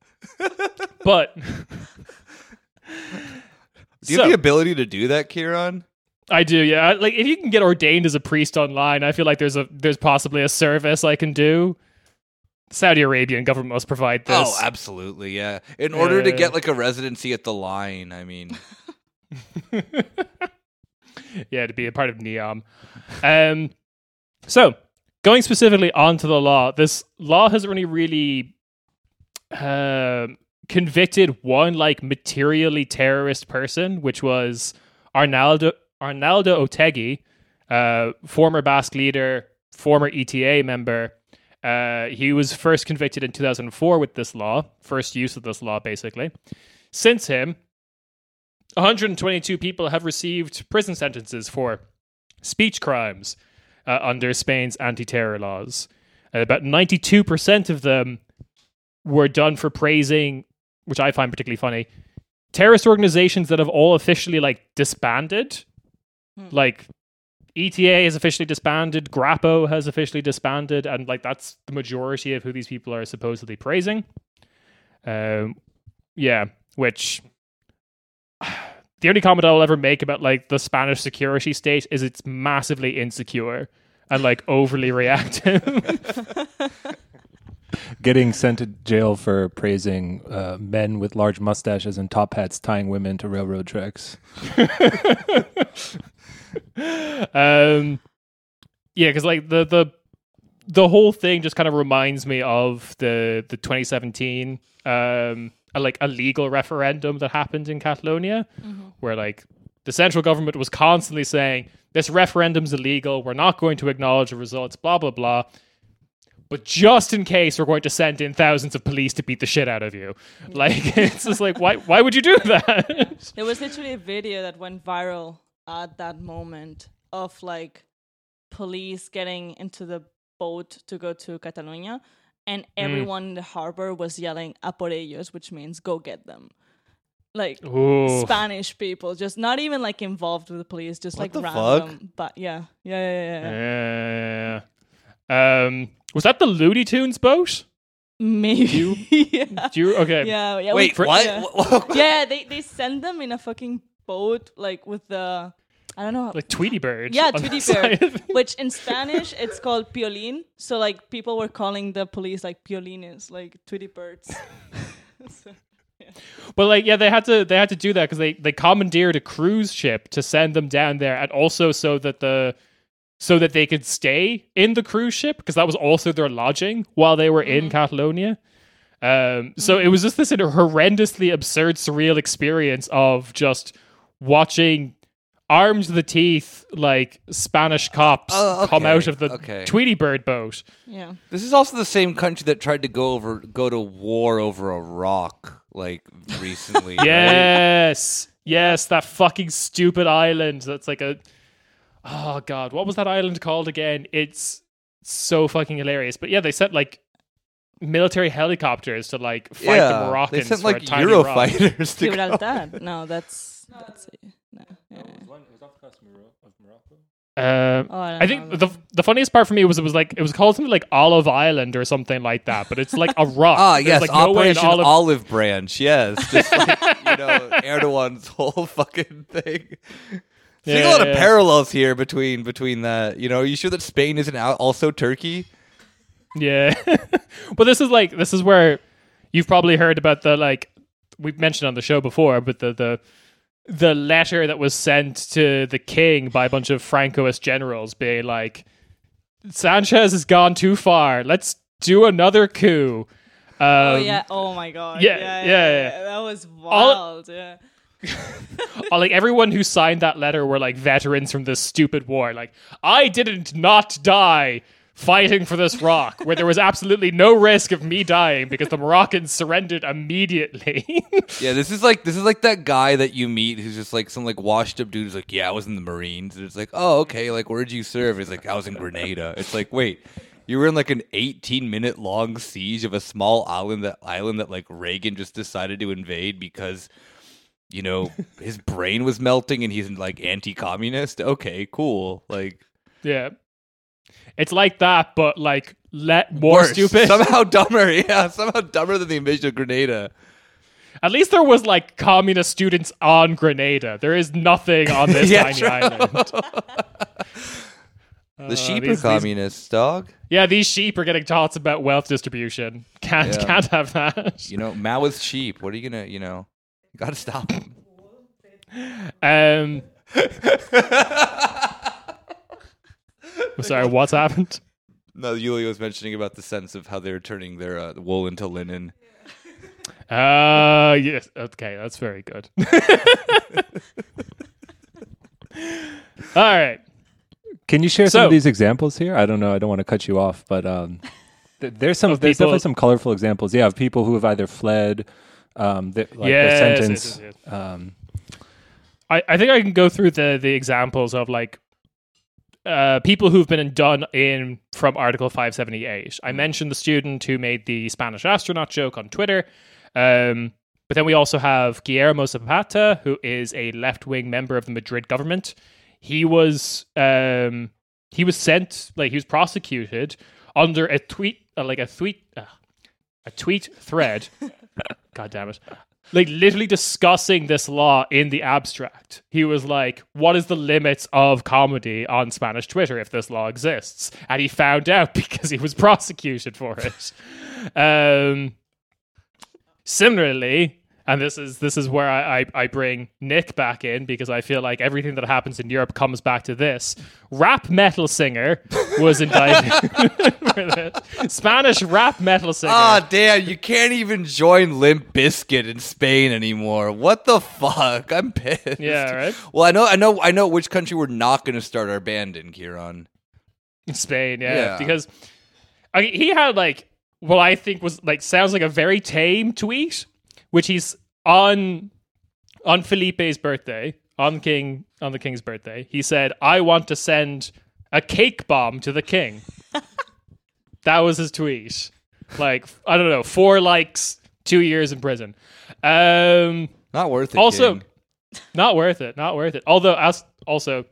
do you have the ability to do that, Kieran? I do, yeah. Like if you can get ordained as a priest online, I feel like there's possibly a service I can do. Saudi Arabian government must provide this. Oh, absolutely, yeah. In order to get like a residency at the line, I mean. Yeah, to be a part of NEOM. So, going specifically onto the law, this law has only really convicted one like materially terrorist person, which was Arnaldo Otegi, former Basque leader, former ETA member. He was first convicted in 2004 with this law, first use of this law, basically. Since him, 122 people have received prison sentences for speech crimes under Spain's anti-terror laws. About 92% of them were done for praising, which I find particularly funny, terrorist organizations that have all officially like disbanded. Like ETA has officially disbanded, GRAPO has officially disbanded, and like that's the majority of who these people are supposedly praising. Which the only comment I will ever make about like the Spanish security state is it's massively insecure and like overly reactive. Getting sent to jail for praising men with large mustaches and top hats tying women to railroad tracks. Because like the whole thing just kind of reminds me of the 2017 a legal referendum that happened in Catalonia, where like the central government was constantly saying this referendum's illegal, we're not going to acknowledge the results, blah blah blah. But just in case, we're going to send in thousands of police to beat the shit out of you. Like, it's just like, why would you do that? There was literally a video that went viral at that moment of, like, police getting into the boat to go to Catalonia, and everyone in the harbor was yelling, "A por ellos," which means, "Go get them." Like, ooh. Spanish people, just not even, like, involved with the police, just, what like, random. Fuck? But, yeah. Was that the Looney Tunes boat? Maybe. Okay. Yeah. Wait, what? Yeah, they send them in a fucking boat, like with the, I don't know. Like Tweety Bird. Yeah, Tweety Bird. Which in Spanish, it's called Piolín. So like people were calling the police like Piolines, like Tweety Birds. So, yeah. But like, yeah, they had to do that because they commandeered a cruise ship to send them down there, and also so that they could stay in the cruise ship, because that was also their lodging while they were in Catalonia. So it was just this horrendously absurd, surreal experience of just watching armed to the teeth, like, Spanish cops come out of the Tweety Bird boat. Yeah, this is also the same country that tried to go to war over a rock, like, recently. Yes! Right? Yes, that fucking stupid island that's like a... Oh, God. What was that island called again? It's so fucking hilarious. But yeah, they sent, like, military helicoroppters to, like, fight the Moroccans. They sent, like, Eurofighters to Gibraltar. No, that's it. No. Yeah. It was off the coast of Morocco. I think the funniest part for me was it was called something like Olive Island or something like that, but it's like a rock. Yes, like Operation Olive Branch. Yes, just like, Erdogan's whole fucking thing. There's a lot of parallels here between that. Are you sure that Spain isn't also Turkey? Yeah. Well, this is where you've probably heard about the, like, we've mentioned on the show before, but the letter that was sent to the king by a bunch of Francoist generals being like, Sanchez has gone too far. Let's do another coup. Oh, my God. Yeah. That was wild. Like everyone who signed that letter were like veterans from this stupid war. Like, I didn't not die fighting for this rock where there was absolutely no risk of me dying because the Moroccans surrendered immediately. Yeah, this is like that guy that you meet who's just like some like washed up dude who's like, yeah, I was in the Marines. And it's like, oh, okay, like where did you serve? He's like, I was in Grenada. It's like, wait, you were in like an 18-minute long siege of a small island that like Reagan just decided to invade because his brain was melting and he's like anti-communist. Okay, cool. Like, yeah, it's like that, but like more stupid. Somehow dumber. Yeah, somehow dumber than the invasion of Grenada. At least there was like communist students on Grenada. There is nothing on this tiny island. The sheep are communists, dog. Yeah, these sheep are getting taught about wealth distribution. Can't have that. Maoist sheep. What are you gonna? Gotta stop him. I'm sorry, what's happened? No, Yulia was mentioning about the sense of how they're turning their wool into linen. Yes. Okay, that's very good. All right. Can you share some of these examples here? I don't know. I don't want to cut you off, but there's definitely some colorful examples. Yeah, of people who have either fled, their sentence. Yes. I think I can go through the examples of like people who've been done in from Article 578. I mentioned the student who made the Spanish astronaut joke on Twitter. But then we also have Guillermo Zapata, who is a left-wing member of the Madrid government. He was prosecuted under a tweet thread. God damn it. Like literally discussing this law in the abstract. He was like, what is the limits of comedy on Spanish Twitter if this law exists? And he found out because he was prosecuted for it. Similarly, and this is where I bring Nick back in because I feel like everything that happens in Europe comes back to this. Rap metal singer was indicted for this. Spanish rap metal singer. Oh, damn, you can't even join Limp Bizkit in Spain anymore. What the fuck? I'm pissed. Yeah, right? Well, I know which country we're not going to start our band in, Kieran. Spain, yeah. Because he had like what I think was like sounds like a very tame tweet, which he's on Felipe's birthday, on the king's birthday. He said, "I want to send a cake bomb to the king." That was his tweet. Like I don't know, 4 likes, 2 years in prison. Not worth it. Also, king. Not worth it. Not worth it. Although, also.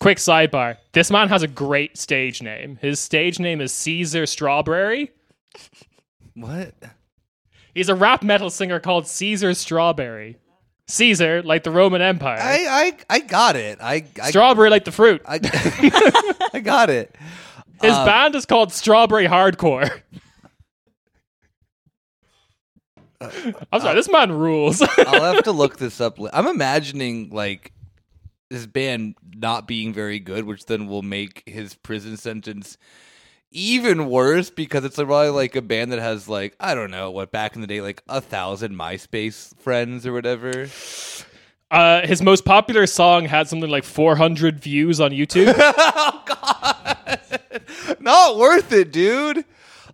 Quick sidebar. This man has a great stage name. His stage name is Caesar Strawberry. What? He's a rap metal singer called Caesar Strawberry. Caesar, like the Roman Empire. I got it. I Strawberry, like the fruit. I got it. His band is called Strawberry Hardcore. I'm sorry, this man rules. I'll have to look this up. I'm imagining, like, this band not being very good, which then will make his prison sentence even worse because it's probably like a band that has like, I don't know what, back in the day, like 1,000 MySpace friends or whatever. His most popular song had something like 400 views on YouTube. Oh God, not worth it, dude.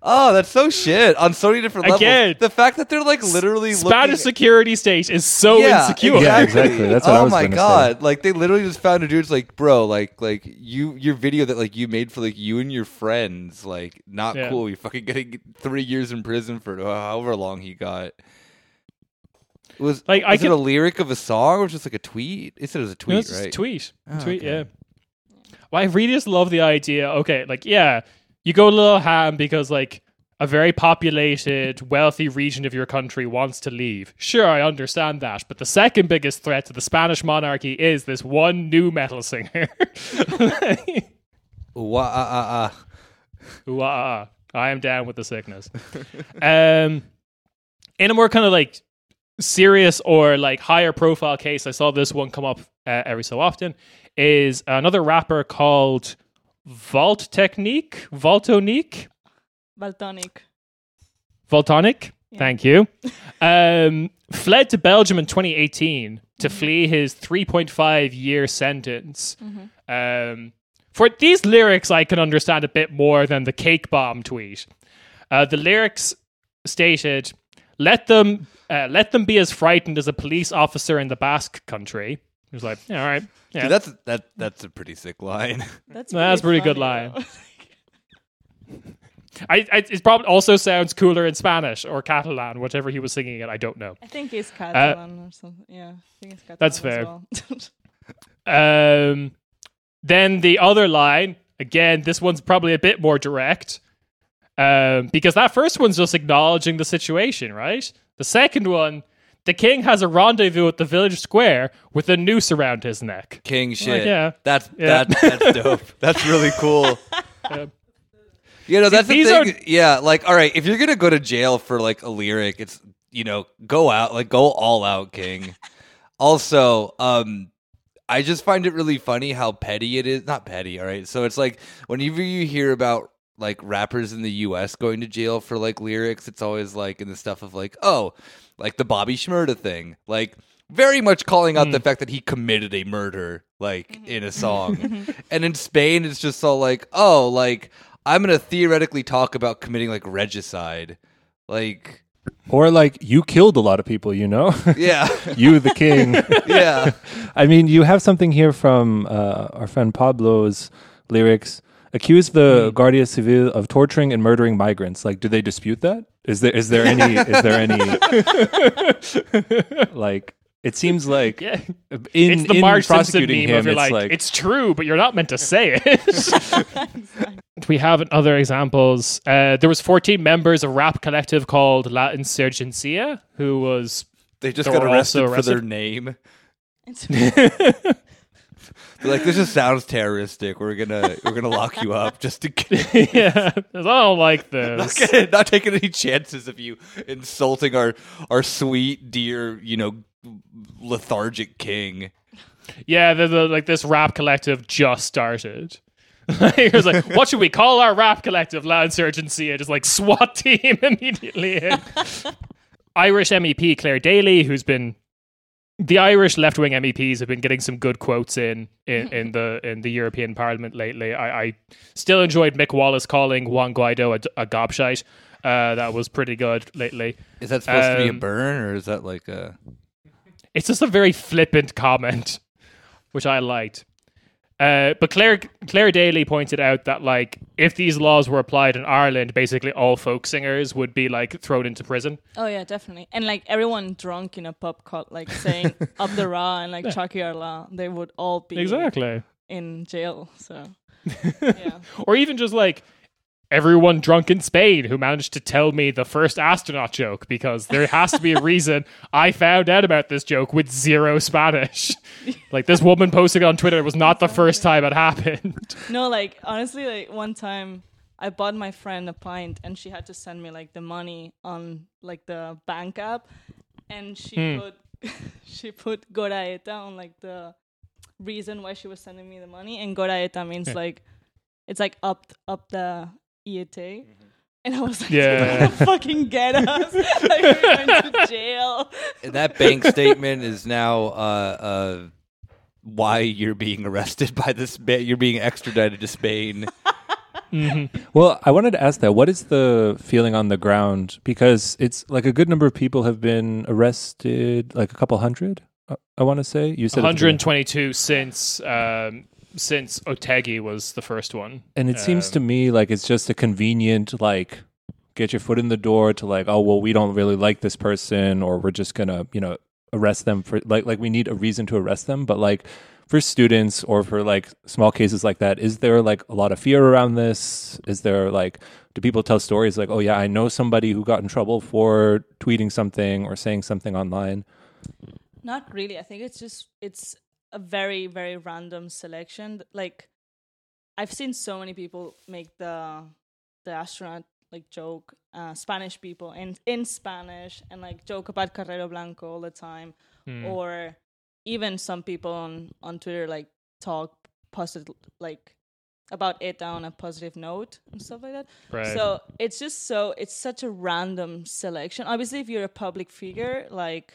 Oh, that's so shit on so many different levels. Again, the fact that they're like literally Spanish security state is so insecure. Yeah, exactly. That's what I was gonna say. Oh my God! Like they literally just found a dude's like, bro, like your video that like you made for like you and your friends, like not cool. You're fucking getting 3 years in prison for however long he got. Was like was it a lyric of a song or was it just like a tweet? It said it was a tweet, right? Just a tweet. Okay. Yeah. Well, I really just love the idea. Okay, like yeah. You go a little ham because, like, a very populated, wealthy region of your country wants to leave. Sure, I understand that, but the second biggest threat to the Spanish monarchy is this one new metal singer. I am down with the sickness. In a more kind of, like, serious or, like, higher profile case, I saw this one come up every so often, is another rapper called Valtònyc. Yeah. Thank you. Fled to Belgium in 2018 to flee his 3.5-year sentence. Mm-hmm. For these lyrics, I can understand a bit more than the cake bomb tweet. The lyrics stated, "Let them be as frightened as a police officer in the Basque Country." He was like, yeah, all right. Yeah. Dude, that's a pretty sick line. That's a pretty good line. It probably also sounds cooler in Spanish or Catalan, whatever he was singing it. I don't know. I think he's Catalan or something. Yeah, I think it's Catalan. That's fair. Well. Then the other line, again, this one's probably a bit more direct because that first one's just acknowledging the situation, right? The second one. The king has a rendezvous at the village square with a noose around his neck. King shit. Like, yeah. That's dope. That's really cool. Yeah. You know, that's the thing. Yeah, like, all right, if you're going to go to jail for, like, a lyric, it's, you know, go all out, king. Also, I just find it really funny how petty it is. Not petty, all right? So it's like whenever you hear about like rappers in the U.S. going to jail for like lyrics, it's always like in the stuff of like, oh, like the Bobby Shmurda thing. Like very much calling out the fact that he committed a murder like in a song. And in Spain, it's just all like, oh, like I'm going to theoretically talk about committing like regicide. Like... Or like, you killed a lot of people, you know? Yeah. You, the king. Yeah. I mean, you have something here from our friend Pablo's lyrics. Accuse the Guardia Civil of torturing and murdering migrants. Like, do they dispute that? Is there any like... It seems like it's the Marge Simpson meme of you're like, it's true, but you're not meant to say it. We have other examples. There was 14 members of a rap collective called La Insurgencia, who was... They got arrested for their name. They're like, this just sounds terroristic. We're gonna lock you up just to get... Yeah, I don't like this. Not taking any chances of you insulting our sweet, dear, you know, lethargic king. Yeah, like this rap collective just started. It was like, what should we call our rap collective? La Insurgencia, just like SWAT team immediately. Irish MEP Claire Daly, who's been... The Irish left-wing MEPs have been getting some good quotes in the European Parliament lately. I still enjoyed Mick Wallace calling Juan Guaido a gobshite. That was pretty good lately. Is that supposed to be a burn, or is that like a... It's just a very flippant comment, which I liked. But Claire Daly pointed out that like if these laws were applied in Ireland, basically all folk singers would be like thrown into prison. Oh yeah, definitely. And like everyone drunk in a pub called like saying up the raw and like Chucky Arla, they would all be exactly in jail. So yeah. Or even just like everyone drunk in Spain who managed to tell me the first astronaut joke, because there has to be a reason I found out about this joke with zero Spanish. Like this woman posting on Twitter was not the first time it happened. No, like honestly, like one time I bought my friend a pint and she had to send me like the money on like the bank app, and she put Gora ETA on like the reason why she was sending me the money, and Gora ETA means like it's like up the ETA. And I was like, yeah, fucking get us. Like, we went to jail. And that bank statement is now why you're being arrested by this. You're being extradited to Spain. Well, I wanted to ask that. What is the feeling on the ground? Because it's like a good number of people have been arrested, like a couple hundred, I want to say. You said 122 since Otegi was the first one. And it seems to me like it's just a convenient, like, get your foot in the door to like, oh, well, we don't really like this person, or we're just going to, you know, arrest them for like we need a reason to arrest them. But like for students or for like small cases like that, is there like a lot of fear around this? Is there like, do people tell stories like, oh yeah, I know somebody who got in trouble for tweeting something or saying something online? Not really. I think it's a very, very random selection. Like, I've seen so many people make the astronaut like joke, Spanish people in Spanish, and like joke about Carrero Blanco all the time, or even some people on Twitter like talk positive like about ETA on a positive note and stuff like that. Right. So it's such a random selection. Obviously, if you're a public figure like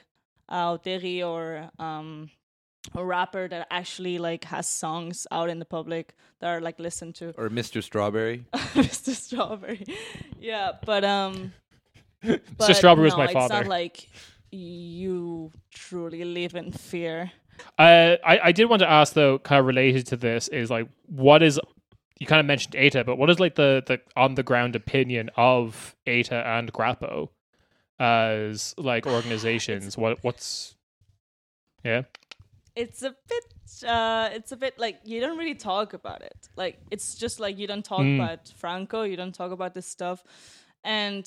Otegi or a rapper that actually like has songs out in the public that are like listened to, or Mr. Strawberry. Yeah, but Mr. Strawberry is my father. It's not like you truly live in fear. I did want to ask though, kind of related to this, is like, what is, you kind of mentioned ETA, but what is like the on the ground opinion of ETA and GRAPO as like organizations? What's yeah. It's a bit like you don't really talk about it. Like, it's just like you don't talk about Franco, you don't talk about this stuff. And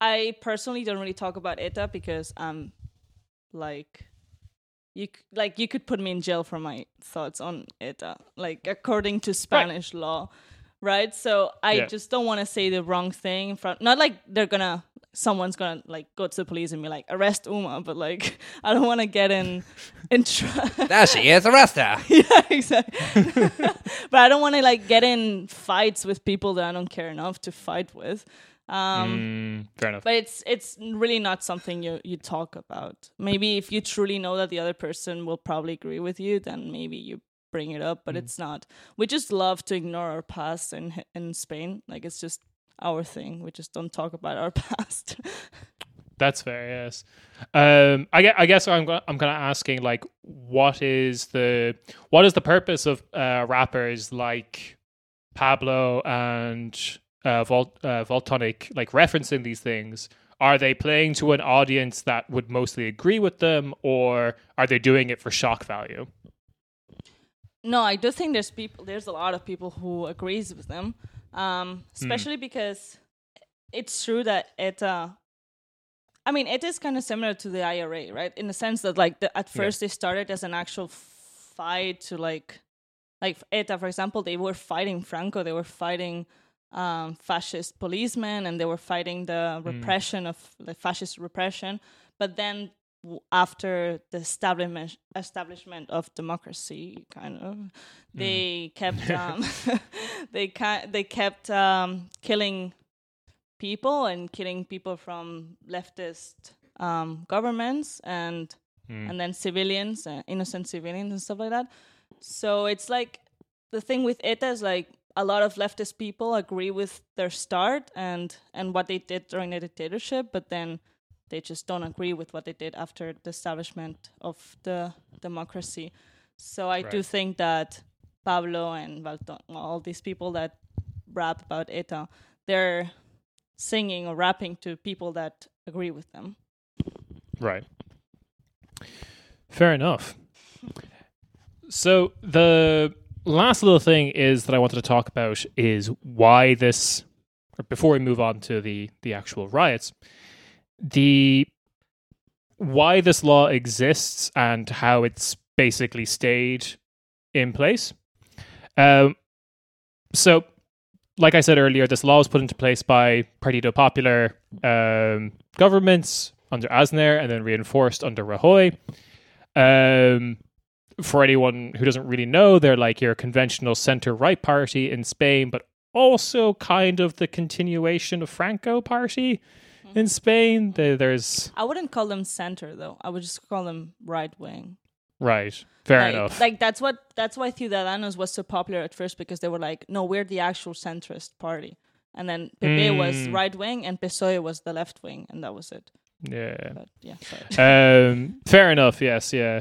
I personally don't really talk about ETA because I'm like, you could put me in jail for my thoughts on ETA, like according to Spanish law, right? So I just don't want to say the wrong thing in front. Not like they're gonna someone's gonna like go to the police and be like, arrest Uma, but like I don't want to get in trouble. There she is, arrest her. Yeah, exactly. But I don't want to like get in fights with people that I don't care enough to fight with. Fair enough. But it's really not something you talk about. Maybe if you truly know that the other person will probably agree with you, then maybe you bring it up, but it's not. We just love to ignore our past in Spain. Like, it's just our thing. We just don't talk about our past. That's fair, yes. I guess I'm kind of asking, like, what is the purpose of rappers like Pablo and Valtònyc, like, referencing these things? Are they playing to an audience that would mostly agree with them, or are they doing it for shock value? No, I do think there's a lot of people who agrees with them, especially because it's true that ETA... I mean, ETA is kind of similar to the IRA, right? In the sense that, like, at first they started as an actual fight to, like ETA, for example, they were fighting Franco, they were fighting fascist policemen, and they were fighting the repression of the fascist repression. But then... after the establishment of democracy, kind of, they kept killing people and killing people from leftist governments and then civilians, innocent civilians and stuff like that. So it's like the thing with ETA is like a lot of leftist people agree with their start and what they did during the dictatorship, but then they just don't agree with what they did after the establishment of the democracy. So I do think that Pablo and Valtònyc, all these people that rap about ETA, they're singing or rapping to people that agree with them. Right. Fair enough. So the last little thing is that I wanted to talk about is why this, or before we move on to the actual riots, why this law exists and how it's basically stayed in place. So, like I said earlier, this law was put into place by Partido Popular governments under Aznar and then reinforced under Rajoy. For anyone who doesn't really know, they're like your conventional center-right party in Spain, but also kind of the continuation of Franco party. In Spain, there's... I wouldn't call them center, though. I would just call them right-wing. Right. Fair enough. Like, that's why Ciudadanos was so popular at first, because they were like, no, we're the actual centrist party. And then PP was right-wing, and PSOE was the left-wing, and that was it. Yeah. But, yeah. Fair enough, yes, yeah.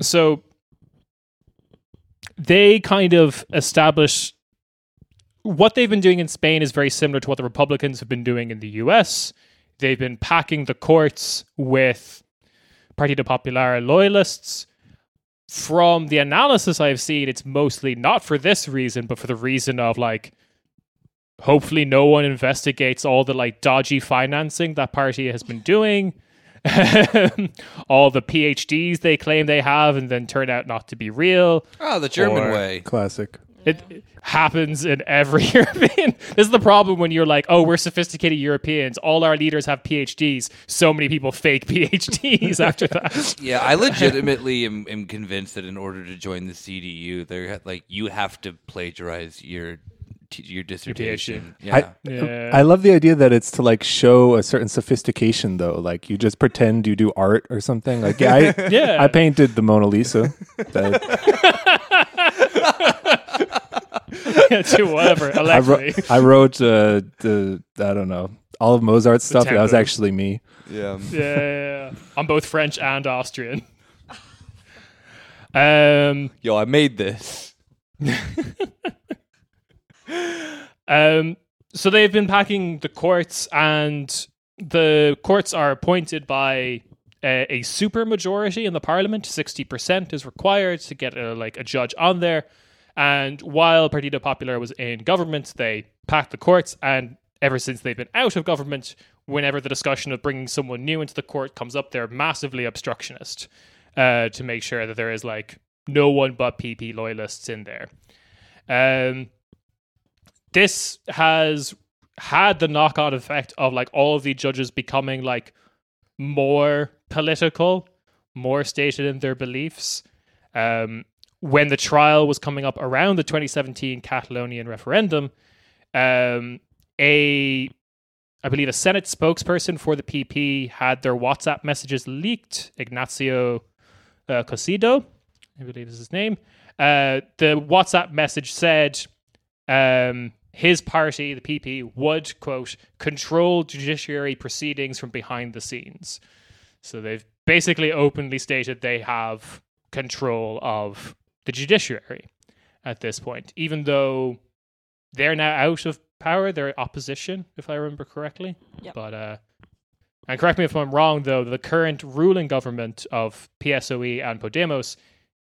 So, they kind of established... What they've been doing in Spain is very similar to what the Republicans have been doing in the US. They've been packing the courts with Partido Popular loyalists. From the analysis I've seen, it's mostly not for this reason, but for the reason of, like, hopefully no one investigates all the, like, dodgy financing that party has been doing, all the PhDs they claim they have and then turn out not to be real. Oh, the German way. Classic. It happens in every European. This is the problem when you're like, oh, we're sophisticated Europeans. All our leaders have PhDs. So many people fake PhDs after that. Yeah, I legitimately am convinced that in order to join the CDU, they're like, you have to plagiarize your dissertation. Your PhD. Yeah. I love the idea that it's to, like, show a certain sophistication, though. Like, you just pretend you do art or something. Like, I painted the Mona Lisa. To whatever. I wrote I don't know, all of Mozart's stuff. That was actually me. Yeah. I'm both French and Austrian. Yo, I made this. So they've been packing the courts, and the courts are appointed by a super majority in the parliament. 60% is required to get a judge on there. And while Partido Popular was in government, they packed the courts. And ever since they've been out of government, whenever the discussion of bringing someone new into the court comes up, they're massively obstructionist to make sure that there is, like, no one but PP loyalists in there. This has had the knockout effect of like all of the judges becoming like more political, more stated in their beliefs. When the trial was coming up around the 2017 Catalonian referendum, I believe a Senate spokesperson for the PP had their WhatsApp messages leaked. Ignacio Cosido, I believe is his name. The WhatsApp message said his party, the PP, would, quote, control judiciary proceedings from behind the scenes. So they've basically openly stated they have control of the judiciary at this point, even though they're now out of power. They're opposition, if I remember correctly. Yep. But and correct me if I'm wrong, though, the current ruling government of PSOE and Podemos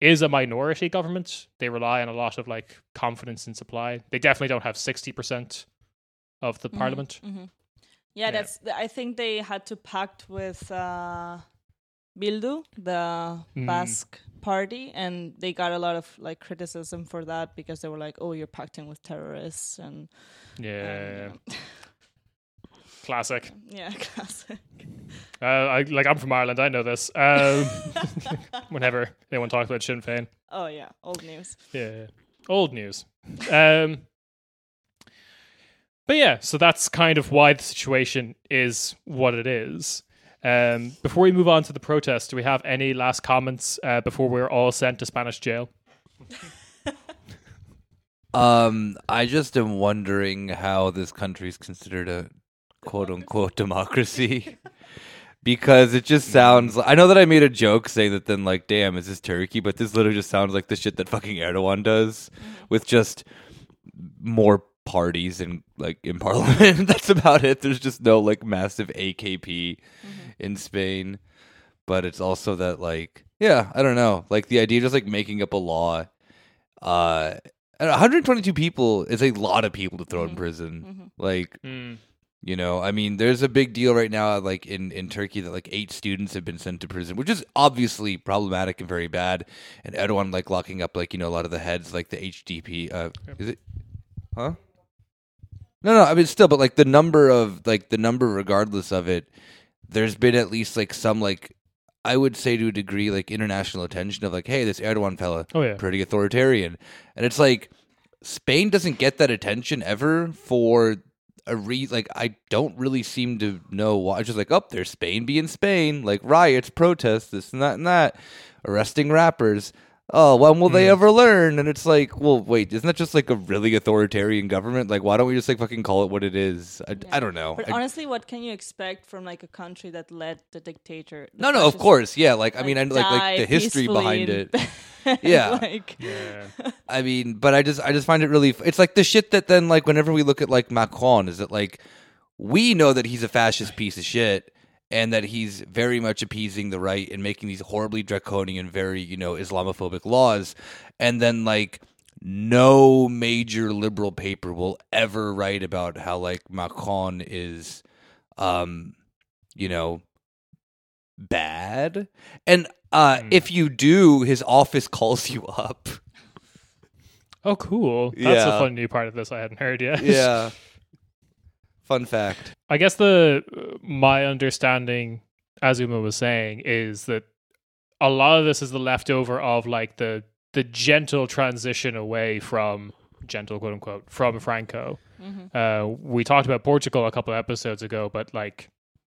is a minority government. They rely on a lot of like confidence in supply. They definitely don't have 60% of the parliament. Mm-hmm. Yeah, that's. I think they had to pact with Bildu, the Basque party, and they got a lot of like criticism for that because they were like, "Oh, you're pacting with terrorists," and classic. Yeah, classic. I'm from Ireland. I know this. Whenever anyone talks about Sinn Féin. Oh yeah, old news. Yeah, old news. But yeah, so that's kind of why the situation is what it is. Before we move on to the protest, do we have any last comments before we're all sent to Spanish jail? I just am wondering how this country is considered a quote-unquote democracy. Because it just sounds... I know that I made a joke saying that then, like, damn, is this Turkey? But this literally just sounds like the shit that fucking Erdogan does with just more parties and like in parliament. That's about it. There's just no like massive AKP in Spain, but it's also that like, yeah, I don't know, like the idea of just like making up a law, 122 people is a lot of people to throw in prison. Like you know, I mean, there's a big deal right now like in Turkey that like 8 students have been sent to prison, which is obviously problematic and very bad, and Erdogan like locking up like, you know, a lot of the heads like the HDP is it No, I mean, still, but like the number, regardless of it, there's been at least like some, like, I would say to a degree, like international attention of like, hey, this Erdogan fella, pretty authoritarian. And it's like, Spain doesn't get that attention ever for a reason. Like, I don't really seem to know why. It's just like, oh, there's Spain being Spain, like riots, protests, this and that, arresting rappers. Oh, when will they ever learn? And it's like, well, wait, isn't that just like a really authoritarian government? Like, why don't we just like fucking call it what it is? I don't know. But honestly, what can you expect from like a country that led the dictator? No, of course. Yeah. Like, I mean, I like the history behind it. Yeah. I mean, but I just find it really, it's like the shit that then like whenever we look at like Macron, is that like, we know that he's a fascist piece of shit. And that he's very much appeasing the right and making these horribly draconian, very, you know, Islamophobic laws. And then, like, no major liberal paper will ever write about how, like, Macron is, you know, bad. And if you do, his office calls you up. Oh, cool. That's a fun new part of this I hadn't heard yet. Yeah. Fun fact. I guess my understanding, as Uma was saying, is that a lot of this is the leftover of like the gentle transition away from gentle, quote unquote, from Franco. We talked about Portugal a couple of episodes ago, but like,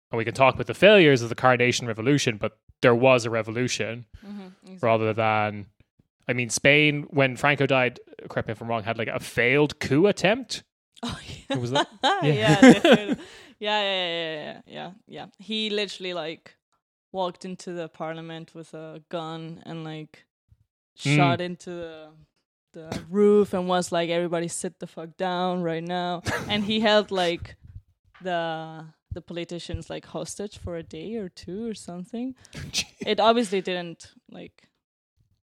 and we can talk about the failures of the Carnation Revolution, but there was a revolution rather than, I mean, Spain, when Franco died, correct me if I'm wrong, had like a failed coup attempt. Oh, yeah. Was that? Yeah. He literally like walked into the parliament with a gun and like shot into the roof and was like, "Everybody sit the fuck down right now." And he held like the politicians like hostage for a day or two or something. It obviously didn't like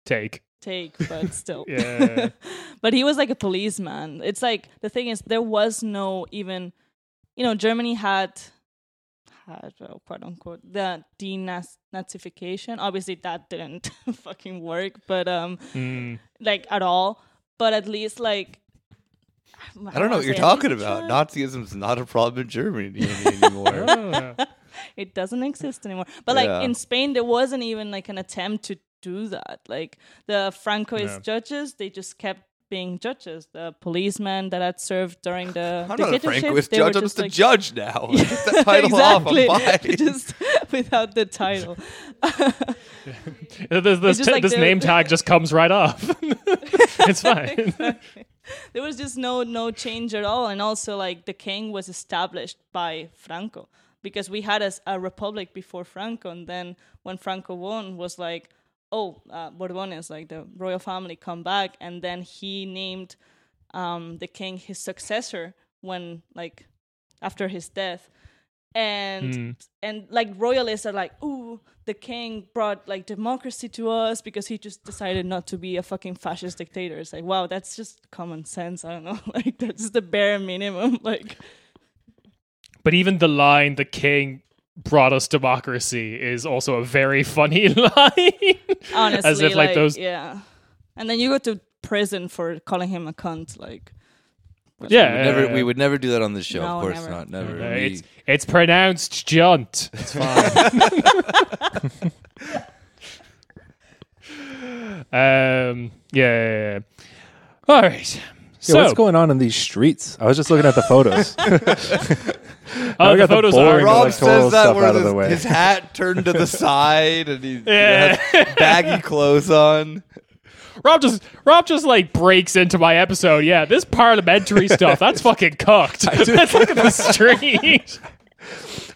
take, but still. Yeah. But he was like a policeman. It's like, the thing is, there was no even, you know, Germany had quote unquote, the denazification. Obviously that didn't fucking work, but like at all. But at least like, I don't know what you're talking about. Nazism is not a problem in Germany anymore. It doesn't exist anymore. But like in Spain, there wasn't even like an attempt to do that. Like the Francoist judges, they just kept being judges. The policemen that had served during the dictatorship, I'm not a Francoist judge. I'm just a judge now. Get that title off. I'm fine. Just without the title. This name tag just comes right off. It's fine. Exactly. There was just no change at all, and also like the king was established by Franco, because we had a republic before Franco, and then when Franco won, was like, Borbones, like the royal family, come back, and then he named the king his successor when like after his death, and like royalists are like, ooh, the king brought like democracy to us because he just decided not to be a fucking fascist dictator. It's like, wow, that's just common sense. I don't know, like that's the bare minimum. Like, but even the line, the king brought us democracy, is also a very funny line. Honestly, as if like those, yeah. And then you go to prison for calling him a cunt, like. Yeah, we would never do that on the show. No, of course never. Not. Never. No, it's pronounced "junt." It's fine. Yeah. All right. Yeah, so, what's going on in these streets? I was just looking at the photos. I got the photos. Rob says that where his hat turned to the side and he has baggy clothes on. Rob just like breaks into my episode. Yeah, this parliamentary stuff, that's fucking cooked. Let's look at the street.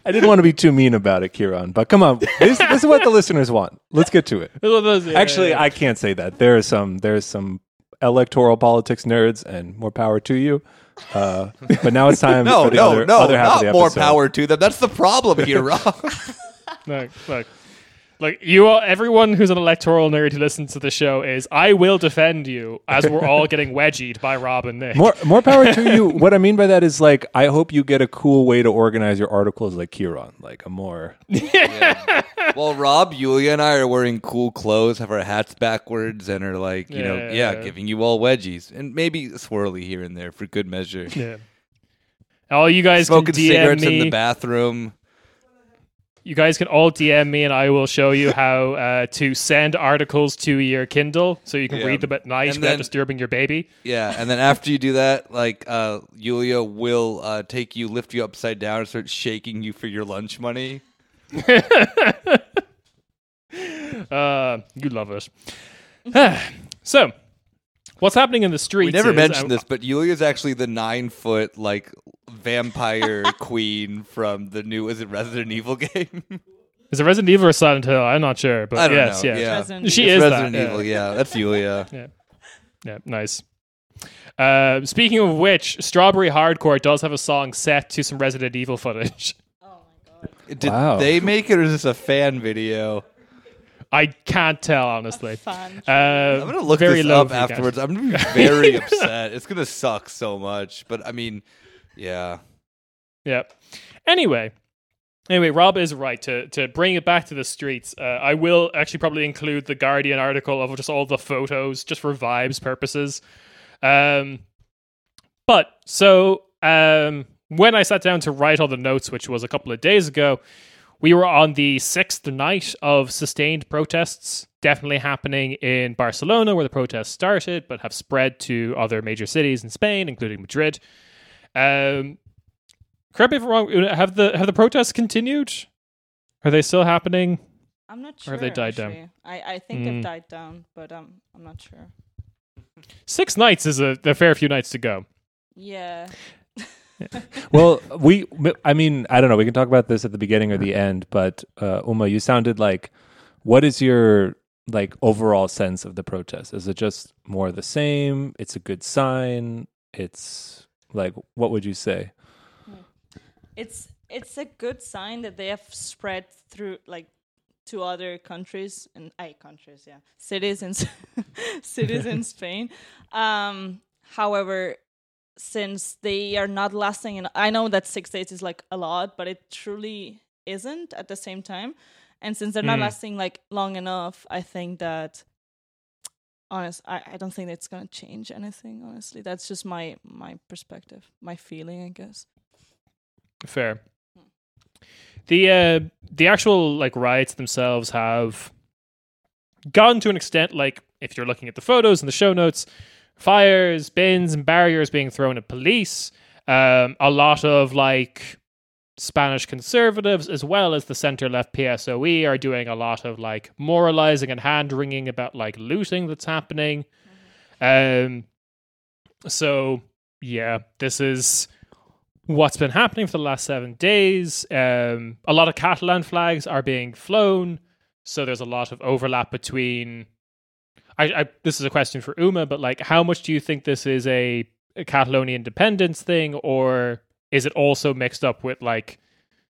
I didn't want to be too mean about it, Kieran, but come on, this is what the listeners want. Let's get to it. Actually, I can't say that. There is some electoral politics nerds, and more power to you. But now it's time for the other half of the episode. More power to them. That's the problem here, Rob. Look. Like, you are, everyone who's an electoral nerd who listens to the show is, I will defend you, as we're all getting wedgied by Rob and Nick. More power to you. What I mean by that is, like, I hope you get a cool way to organize your articles like Kieran. Like, a more... Yeah. Well, Rob, Yulia, and I are wearing cool clothes, have our hats backwards, and are, like, you know, giving you all wedgies. And maybe swirly here and there for good measure. Yeah. All you guys smoking can DM cigarettes me. In the bathroom. You guys can all DM me, and I will show you how to send articles to your Kindle so you can read them at night without disturbing your baby. Yeah, and then after you do that, like, Yulia will take you, lift you upside down, and start shaking you for your lunch money. You love it. So, what's happening in the streets? We never mentioned this, but Yulia's actually the 9-foot, like, vampire queen from the new, is it Resident Evil game? Is it Resident Evil or Silent Hill? I'm not sure, but I don't know. Yeah. It's Resident Evil. That's Yulia. Yeah, nice. Speaking of which, Strawberry Hardcore does have a song set to some Resident Evil footage. Oh my god. Did they make it, or is this a fan video? I can't tell, honestly. I'm going to look this up afterwards. I'm going to be very upset. It's going to suck so much. But, I mean, yeah. Yep. Anyway, Rob is right to bring it back to the streets. I will actually probably include the Guardian article of just all the photos, just for vibes purposes. But when I sat down to write all the notes, which was a couple of days ago, we were on the 6th night of sustained protests, definitely happening in Barcelona, where the protests started, but have spread to other major cities in Spain, including Madrid. Correct me if I'm wrong, have the protests continued? Are they still happening? I'm not sure. Or have they died down? I think they've died down, but I'm not sure. 6 nights is a fair few nights to go. Yeah. Well, I don't know. We can talk about this at the beginning or the end, but Uma, you sounded like, what is your like overall sense of the protest? Is it just more of the same? It's a good sign. It's like, what would you say? It's a good sign that they have spread through like to other countries cities and cities in Spain. However, since they are not lasting, and I know that 6 days is like a lot, but it truly isn't at the same time. And since they're not lasting like long enough, I think that honest, I don't think it's going to change anything, honestly. That's just my perspective, my feeling, I guess. Fair. The actual like riots themselves have gotten to an extent, like if you're looking at the photos and the show notes, fires, bins and barriers being thrown at police, a lot of like Spanish conservatives as well as the center-left PSOE are doing a lot of like moralizing and hand-wringing about like looting that's happening. So yeah, this is what's been happening for the last 7 days. A lot of Catalan flags are being flown, so there's a lot of overlap between... I this is a question for Uma, but like, how much do you think this is a Catalonian independence thing, or is it also mixed up with like,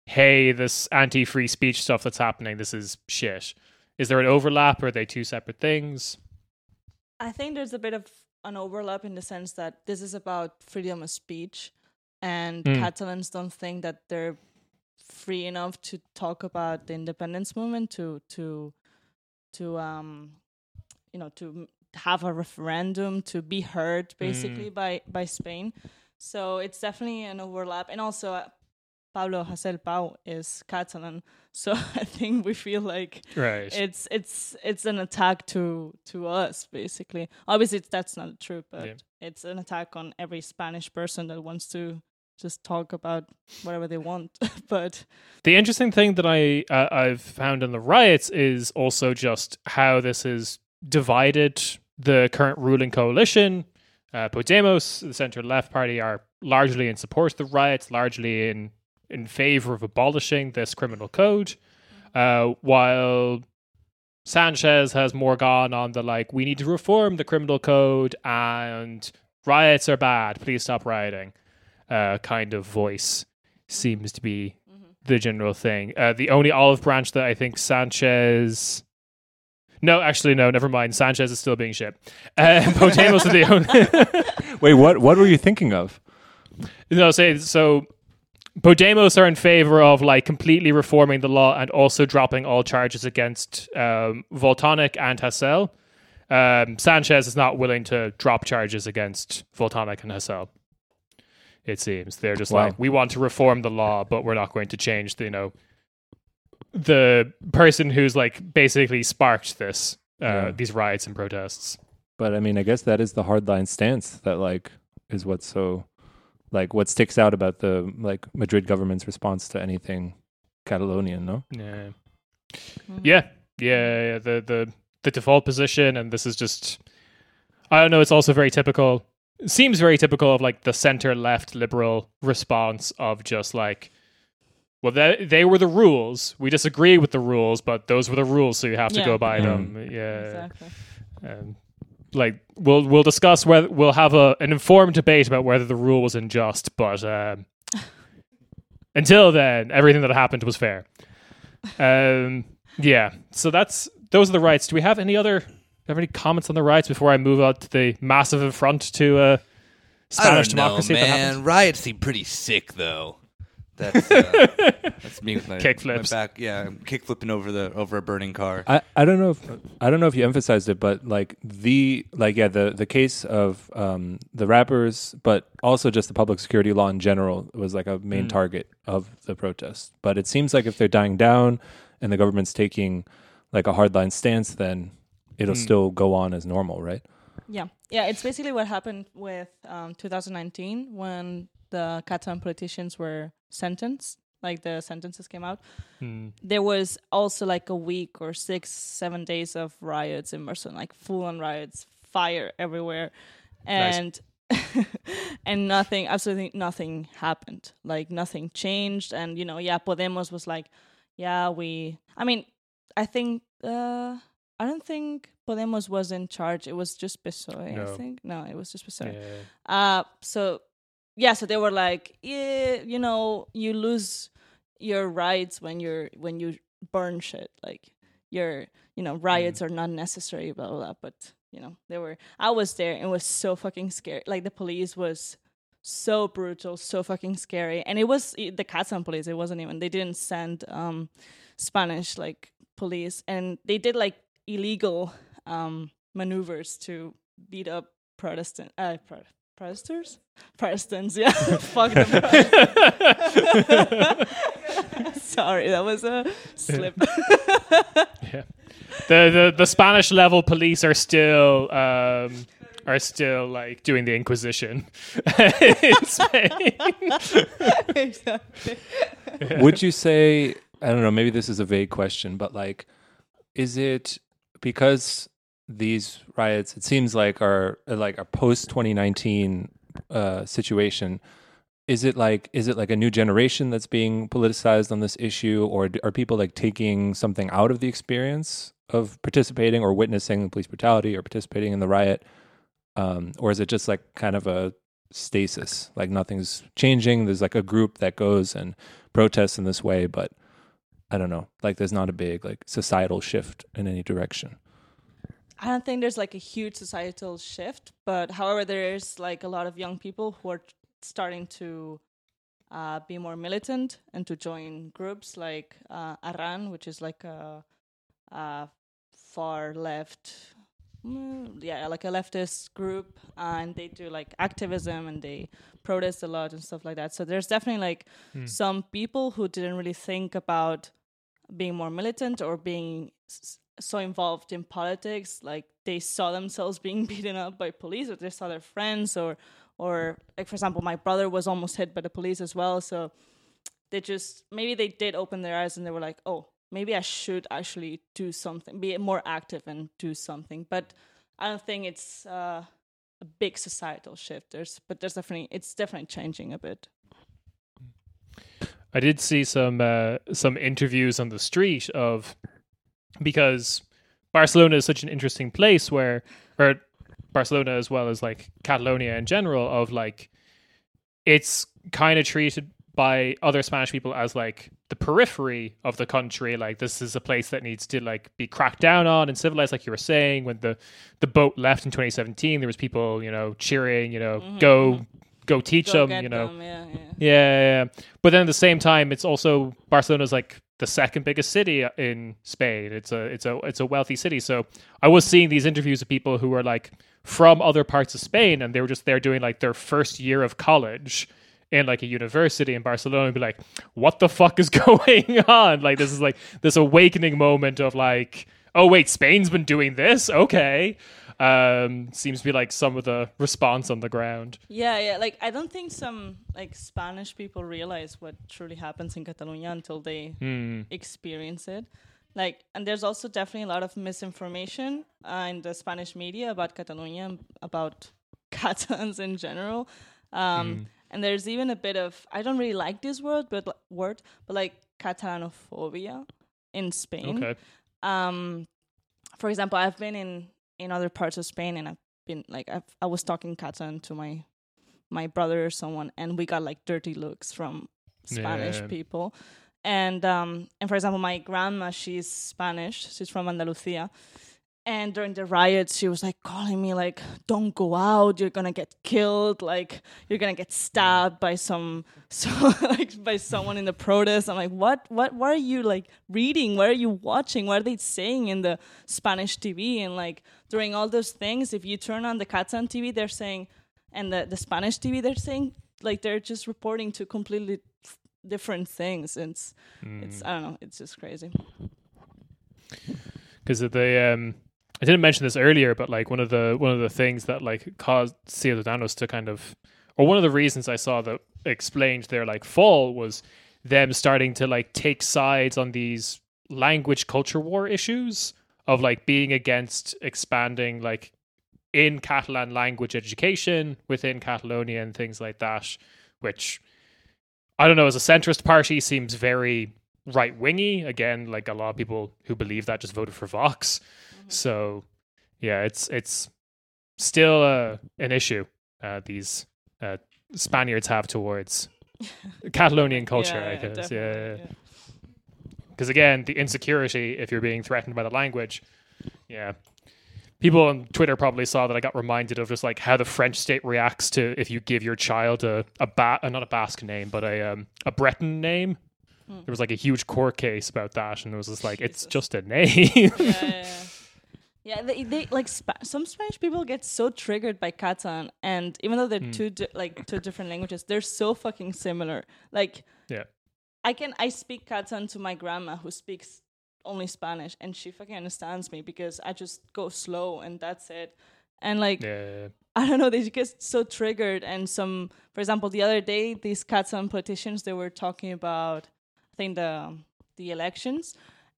hey, this anti-free speech stuff that's happening, this is shit? Is there an overlap, or are they two separate things? I think there's a bit of an overlap in the sense that this is about freedom of speech, and Catalans don't think that they're free enough to talk about the independence movement, to have a referendum, to be heard, basically, by Spain. So it's definitely an overlap. And also, Pablo Hasél Pau is Catalan, so I think we feel like it's an attack to us, basically. Obviously, that's not true, but it's an attack on every Spanish person that wants to just talk about whatever they want. But the interesting thing that I've found in the riots is also just how this is divided the current ruling coalition. Podemos, the center-left party, are largely in support of the riots, largely in favor of abolishing this criminal code, while Sanchez has more gone on the, like, we need to reform the criminal code and riots are bad, please stop rioting kind of voice seems to be the general thing. The only olive branch that I think Sanchez... No, actually, no, never mind. Sanchez is still being shit. Podemos are the only... Wait, what were you thinking of? No, so Podemos are in favor of like completely reforming the law and also dropping all charges against Valtònyc and Hasél. Sanchez is not willing to drop charges against Valtònyc and Hasél, it seems. They're just like, we want to reform the law, but we're not going to change the, you know... the person who's like basically sparked this these riots and protests. But I mean, I guess that is the hardline stance that like is what's so like what sticks out about the like Madrid government's response to anything Catalonian, no? Yeah. Yeah. The default position, and this is just, I don't know, it's also very typical. It seems very typical of like the center left liberal response of just like, well, they were the rules. We disagree with the rules, but those were the rules, so you have to go by them. Yeah, exactly. Like we'll discuss whether we'll have an informed debate about whether the rule was unjust, but until then, everything that happened was fair. Yeah. So those are the riots. Do we have any comments on the riots before I move on to the massive affront to Spanish democracy? I don't know, man. Riots seem pretty sick, though. That's me with my kickflips. Yeah, I'm kickflipping over a burning car. I don't know if you emphasized it, but like the case of the rappers, but also just the public security law in general was like a main target of the protest. But it seems like if they're dying down and the government's taking like a hardline stance, then it'll still go on as normal, right? Yeah, yeah. It's basically what happened with 2019 when the Catalan politicians were sentenced, like the sentences came out. There was also like a week or 7 days of riots in Barcelona, like full-on riots, fire everywhere, and and absolutely nothing happened. Like nothing changed, and Podemos was like, I don't think Podemos was in charge. It was just PSOE, I think. No, it was just PSOE. Yeah. So they were like, you lose your rights when you burn shit. Like your, riots are not necessary, blah, blah, blah. But, I was there and it was so fucking scary. Like the police was so brutal, so fucking scary. And it was the Catalan police. It wasn't even, they didn't send Spanish like police. And they did like illegal maneuvers to beat up Protestants, yeah. Fuck them. Sorry, that was a slip. Yeah. The Spanish level police are still like doing the Inquisition in Spain. Exactly. Yeah. Would you say, I don't know, maybe this is a vague question, but like, is it because these riots, it seems like, are like a post 2019 situation? Is it like a new generation that's being politicized on this issue, or are people like taking something out of the experience of participating or witnessing police brutality or participating in the riot, or is it just like kind of a stasis, like nothing's changing? There's like a group that goes and protests in this way, but I don't know, like there's not a big like societal shift in any direction. I don't think there's like a huge societal shift, but however, there is like a lot of young people who are starting to be more militant and to join groups like Arran, which is like a far left, like a leftist group, and they do like activism and they protest a lot and stuff like that. So there's definitely like some people who didn't really think about being more militant or being so involved in politics, like they saw themselves being beaten up by police, or they saw their friends, or like, for example, my brother was almost hit by the police as well. So they just, maybe they did open their eyes and they were like, oh, maybe I should actually do something, be more active and do something. But I don't think it's a big societal shift. It's definitely changing a bit. I did see some interviews on the street of, because Barcelona is such an interesting place where Barcelona, as well as like Catalonia in general, of like, it's kind of treated by other Spanish people as like the periphery of the country. Like, this is a place that needs to like be cracked down on and civilized. Like you were saying, when the boat left in 2017, there was people, you know, cheering, you know, go teach go them, you know. Them. Yeah. But then at the same time, it's also, Barcelona's like the second biggest city in Spain. It's a wealthy city. So I was seeing these interviews of people who were like from other parts of Spain, and they were just there doing like their first year of college in like a university in Barcelona, and be like, what the fuck is going on? Like, this is like this awakening moment of like, oh wait, Spain's been doing this? Okay. Seems to be like some of the response on the ground. Yeah. Like, I don't think some like Spanish people realize what truly happens in Catalonia until they experience it. Like, and there's also definitely a lot of misinformation in the Spanish media about Catalonia, about Catalans in general. And there's even a bit of, I don't really like this word, but like Catalanophobia in Spain. Okay. For example, I've been in other parts of Spain, and I've been like, I was talking Catalan to my brother or someone, and we got like dirty looks from Spanish people. And for example, my grandma, she's Spanish. She's from Andalusia. And during the riots, she was like calling me like, don't go out. You're going to get killed. Like, you're going to get stabbed by by someone in the protest. I'm like, what are you like reading? What are you watching? What are they saying in the Spanish TV? And like during all those things, if you turn on the Catalan TV, they're saying, and the Spanish TV, they're saying, like, they're just reporting to completely different things. It's I don't know. It's just crazy. Because of the, I didn't mention this earlier, but like one of the things that like caused Ciudadanos to kind of, or one of the reasons I saw that explained their like fall, was them starting to like take sides on these language culture war issues of like being against expanding like in Catalan language education within Catalonia and things like that, which I don't know, as a centrist party seems very right-wingy. Again, like a lot of people who believe that just voted for Vox. So yeah, it's still an issue these Spaniards have towards Catalonian culture. I guess because again, the insecurity if you're being threatened by the language. People on Twitter probably saw that. I got reminded of just like how the French state reacts to if you give your child not a Basque name, but a Breton name. There was like a huge court case about that, and it was just like, Jesus. It's just a name. yeah, yeah, yeah. Yeah, they like some Spanish people get so triggered by Catalan, and even though they're two different languages, they're so fucking similar. Like, yeah, I speak Catalan to my grandma who speaks only Spanish, and she fucking understands me because I just go slow and that's it. And like, yeah. I don't know, they just get so triggered. And some, for example, the other day, these Catalan politicians, they were talking about, I think the elections,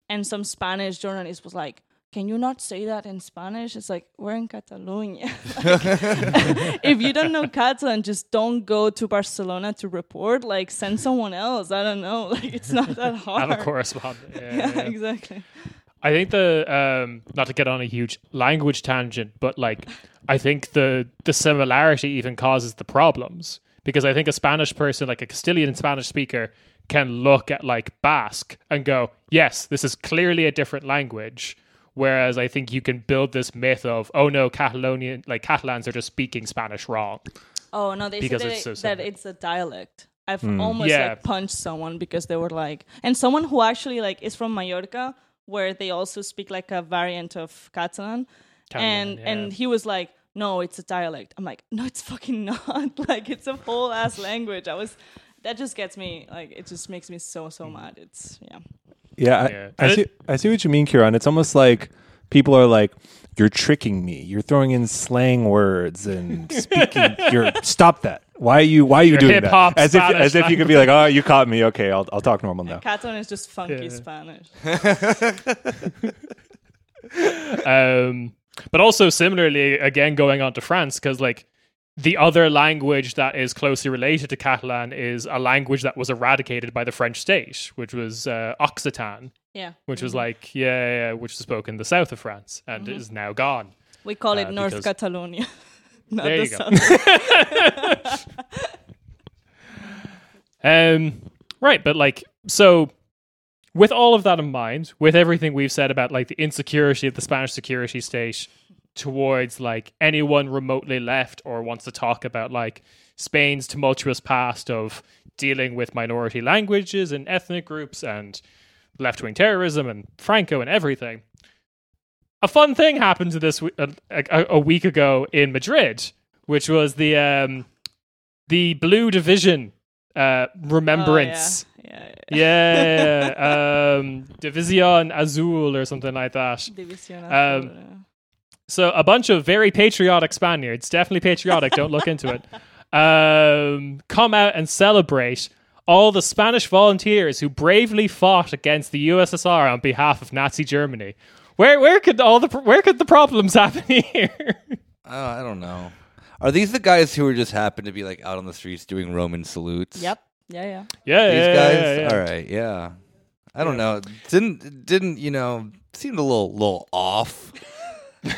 and some Spanish journalist was like, "Can you not say that in Spanish?" It's like, we're in Catalonia. Like, if you don't know Catalan, just don't go to Barcelona to report. Like, send someone else. I don't know. Like, it's not that hard. I'm a correspondent. Yeah, exactly. I think the not to get on a huge language tangent, but like, I think the similarity even causes the problems, because I think a Spanish person, like a Castilian Spanish speaker, can look at like Basque and go, "Yes, this is clearly a different language." Whereas I think you can build this myth of, oh no, Catalans are just speaking Spanish wrong. Oh no, they say that it's a dialect. I've almost punched someone because they were like, and someone who actually like is from Mallorca, where they also speak like a variant of Catalan, and he was like, "No, it's a dialect." I'm like, "No, it's fucking not. Like, it's a whole ass language." That just gets me, like, it just makes me so mad. It's I see what you mean, Kieran. It's almost like people are like, "You're tricking me. You're throwing in slang words and speaking. Stop that. Why are you doing that?" As if you could be like, "Oh, you caught me. Okay, I'll talk normal now." Catalan is just funky Spanish. But also similarly, again, going on to France, because like, the other language that is closely related to Catalan is a language that was eradicated by the French state, which was Occitan, which was like, which was spoken in the south of France and is now gone. We call it North Catalonia, not the south. Right, but like, so with all of that in mind, with everything we've said about like the insecurity of the Spanish security state, towards like anyone remotely left or wants to talk about like Spain's tumultuous past of dealing with minority languages and ethnic groups and left-wing terrorism and Franco and everything. A fun thing happened to this a week ago in Madrid, which was the Blue Division remembrance. Oh, yeah. División Azul or something like that. División Azul. So a bunch of very patriotic Spaniards, definitely patriotic, don't look into it, come out and celebrate all the Spanish volunteers who bravely fought against the USSR on behalf of Nazi Germany. Where could the problems happen here? I don't know. Are these the guys who just happened to be like out on the streets doing Roman salutes? Yep. Yeah. These guys. All right. Yeah. I don't know. Didn't you know? Seemed a little off. A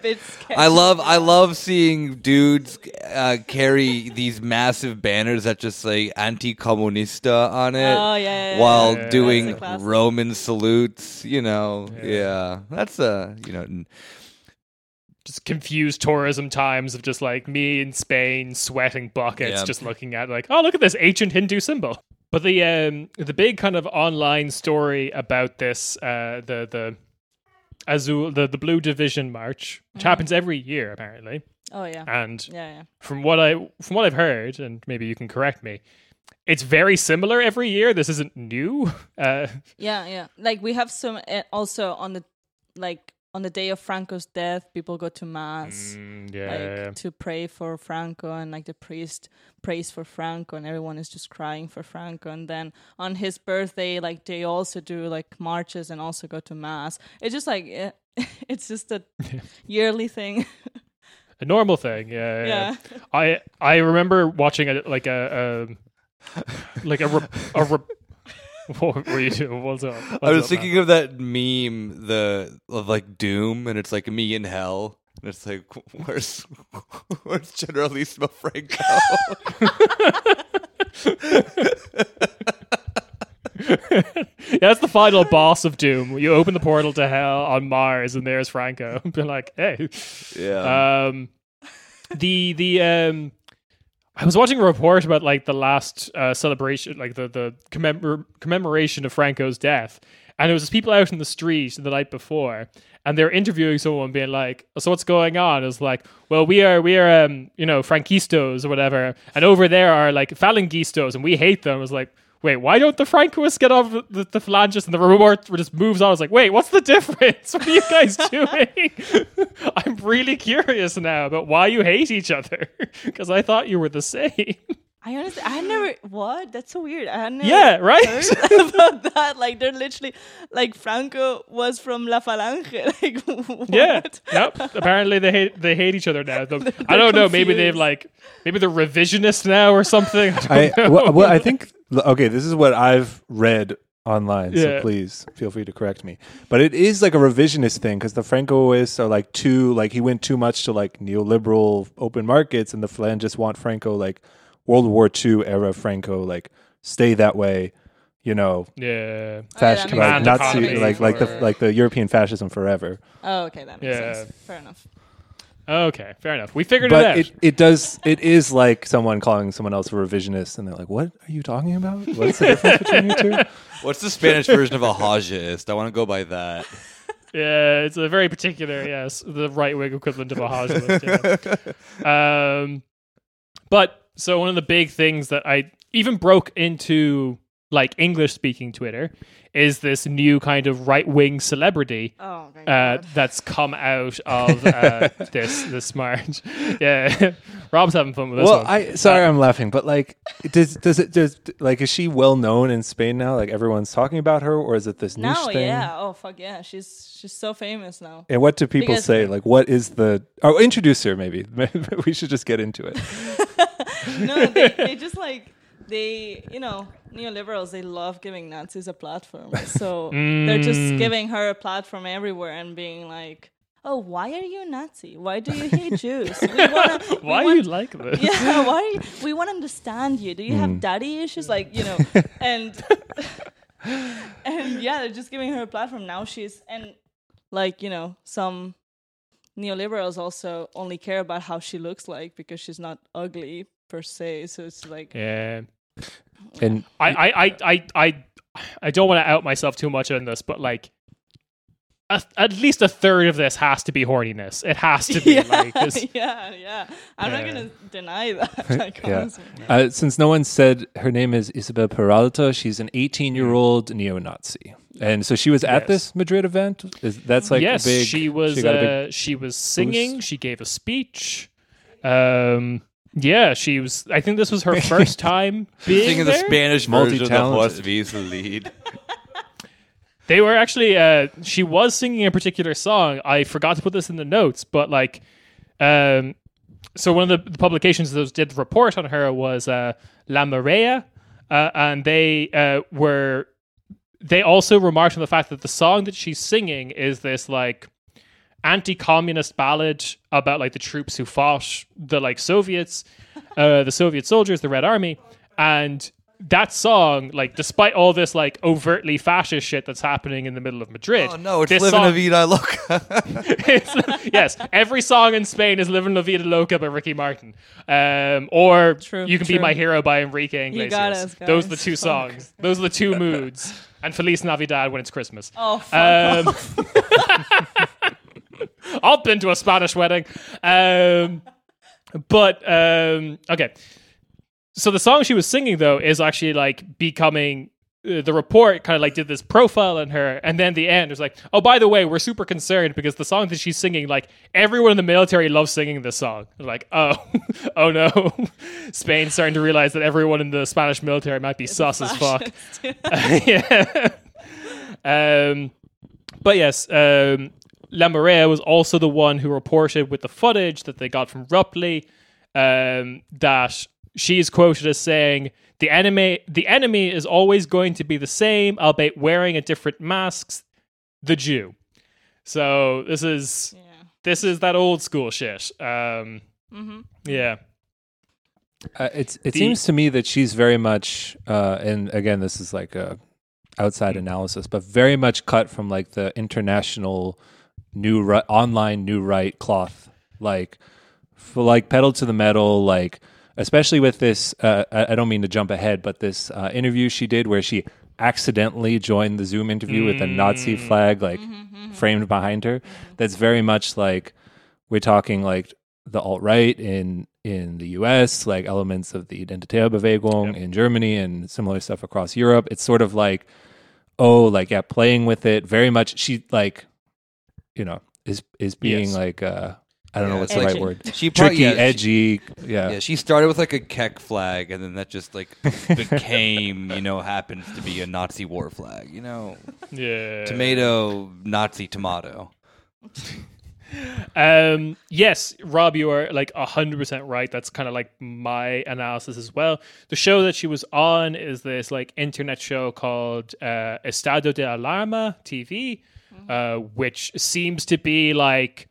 bit sketchy. I love seeing dudes carry these massive banners that just say anti-comunista on it while doing Roman salutes, you know. Yeah. That's just confused tourism times of just like me in Spain sweating buckets just looking at like, oh, look at this ancient Hindu symbol. But the big kind of online story about this the Azul, the Blue Division march, which happens every year apparently. Oh yeah. And from what I've heard, and maybe you can correct me, it's very similar every year. This isn't new. Like we have some also on the day of Franco's death, people go to mass to pray for Franco, and like the priest prays for Franco, and everyone is just crying for Franco. And then on his birthday, like they also do like marches and also go to mass. It's just like it's just a yearly thing, a normal thing. Yeah. I remember watching What were you doing? I was thinking of that meme, of like Doom, and it's like me in hell, and it's like, where's Generalissimo Franco? That's the final boss of Doom. You open the portal to hell on Mars, and there's Franco. They're like, hey, yeah. I was watching a report about like the last celebration, like the commemoration of Franco's death, And it was just people out in the street the night before, and they were interviewing someone, being like, "So what's going on?" It was like, "Well, we are, you know, Franquistas or whatever, and over there are like Falangistas, and we hate them." It was like, wait, why don't the Francoists get off the phalangists? And the report just moves on. I was like, wait, what's the difference? What are you guys doing? I'm really curious now about why you hate each other, because I thought you were the same. I honestly, I never, what? That's so weird. I never heard about that. Like, they're literally, like, Franco was from La Falange. Like, what? Yeah, nope. Apparently they hate each other now. I don't know, maybe they've, like, maybe they're revisionist now or something. Well, I think... Okay, this is what I've read online, so please feel free to correct me. But it is like a revisionist thing, because the Francoists are like he went too much to like neoliberal open markets, and the Falangists want Franco, like World War II era Franco, like stay that way, you know. Yeah. Fascist, like Nazi, like the European fascism forever. Oh, okay, that makes sense. Fair enough. Okay, fair enough. We figured it out. It is like someone calling someone else a revisionist, and they're like, what are you talking about? What's the difference between you two? What's the Spanish version of a Hajiist? I want to go by that. Yeah, it's a very particular, the right-wing equivalent of a Hajiist. Yeah. So one of the big things that I even broke into, like, English-speaking Twitter is this new kind of right-wing celebrity that's come out of this march. Yeah, Rob's having fun with this one. I'm laughing, but like, does is she well known in Spain now? Like everyone's talking about her, or is it this niche thing? Yeah, oh fuck yeah, she's so famous now. And what do people say? Like, what is the? Oh, introduce her maybe. We should just get into it. No, they just like. They, you know, neoliberals, they love giving Nazis a platform. So they're just giving her a platform everywhere and being like, oh, why are you Nazi? Why do you hate Jews? Why are you like this? Yeah, we want to understand you. Do you have daddy issues? Like, you know, and yeah, they're just giving her a platform. Now she's, and like, you know, some neoliberals also only care about how she looks like because she's not ugly per se. So it's like... Yeah. And I don't want to out myself too much on this, but like at least a third of this has to be horniness. It has to be I'm not going to deny that. Like, honestly. Since no one said her name is Isabel Peralta, she's an 18-year-old neo-Nazi. And so she was at this Madrid event. She was singing, she gave a speech. Yeah, she was. I think this was her first time being singing the Spanish version of Juan V's lead. They were actually. She was singing a particular song. I forgot to put this in the notes, but like, so one of the publications that did the report on her was La Marea, and they were. They also remarked on the fact that the song that she's singing is this like anti-communist ballad about like the troops who fought the like Soviets, the Soviet soldiers, the Red Army, and that song, like, despite all this like overtly fascist shit that's happening in the middle of Madrid, oh no, it's Living La Vida Loca. Yes, every song in Spain is Living La Vida Loca by Ricky Martin, or true, You Can Be My Hero by Enrique Iglesias. You got us, guys. Those are the two songs. Those are the two moods. And Feliz Navidad when it's Christmas. Oh, fuck off. I've been to a Spanish wedding. Okay. So the song she was singing, though, is actually like becoming the report kind of like did this profile on her. And then the end was like, oh, by the way, we're super concerned because the song that she's singing, like everyone in the military loves singing this song. They're like, oh no. Spain's starting to realize that everyone in the Spanish military might be sus as fuck. But yes, La Marea was also the one who reported with the footage that they got from Rupley that she is quoted as saying, the enemy is always going to be the same, albeit wearing a different mask, the Jew. So this is that old school shit. Yeah. It seems to me that she's very much, and again, this is like a outside analysis, but very much cut from like the international... new right cloth, like for like pedal to the metal, like especially with this I don't mean to jump ahead, but this interview she did where she accidentally joined the Zoom interview with a Nazi flag like framed behind her. That's very much like, we're talking like the alt-right in the US, like elements of the Identitäre Bewegung in Germany and similar stuff across Europe. It's sort of like, oh, like, yeah, playing with it very much. She like, you know, is being like, I don't know what's edgy. The right word. She probably, tricky, edgy. Yeah, she started with like a Keck flag, and then that just like became, you know, happens to be a Nazi war flag, you know. Yeah. Tomato, Nazi tomato. Yes, Rob, you are like 100% right. That's kind of like my analysis as well. The show that she was on is this like internet show called Estado de Alarma TV, which seems to be like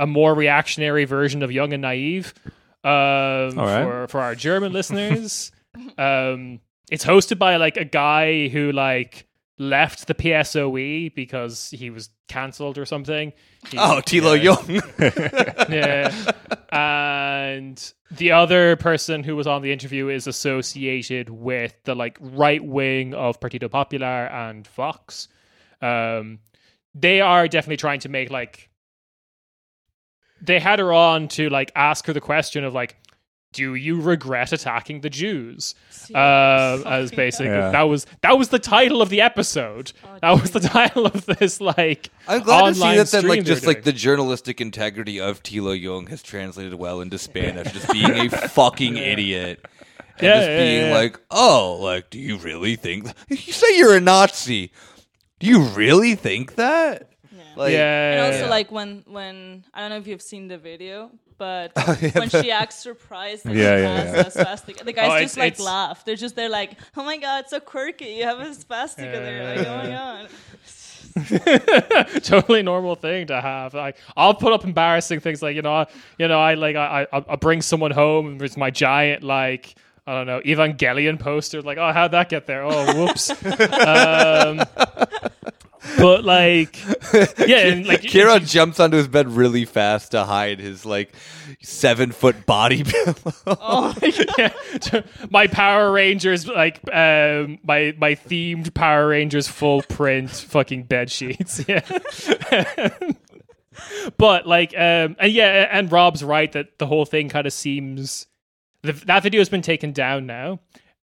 a more reactionary version of Young and Naive for our German listeners. It's hosted by like a guy who like left the PSOE because he was cancelled or something. Tilo Jung. And the other person who was on the interview is associated with the like right wing of Partido Popular and Vox. They are definitely trying to make like, they had her on to like ask her the question of like, do you regret attacking the Jews? As basically that was the title of the episode. That was the title of this like. I'm glad to see that like just like the journalistic integrity of Tilo Jung has translated well into Spanish. Just being a fucking idiot. And just being like, oh, like, do you really think you say you're a Nazi? Do you really think that? Like, and also like when I don't know if you've seen the video, but when she acts surprised, like the guys just like laugh. They're like, oh my god, so quirky, you have a spastic, and they're like, oh my god. Totally normal thing to have. Like, I'll put up embarrassing things like, I bring someone home and it's my giant like, I don't know, Evangelion poster. Like, oh, how'd that get there? Oh, whoops. But like, and like Kieran jumps onto his bed really fast to hide his like 7-foot body pillow. Oh my god! My Power Rangers, like my themed Power Rangers full print fucking bed sheets. Yeah. But like, and Rob's right that the whole thing kind of seems. That video has been taken down now,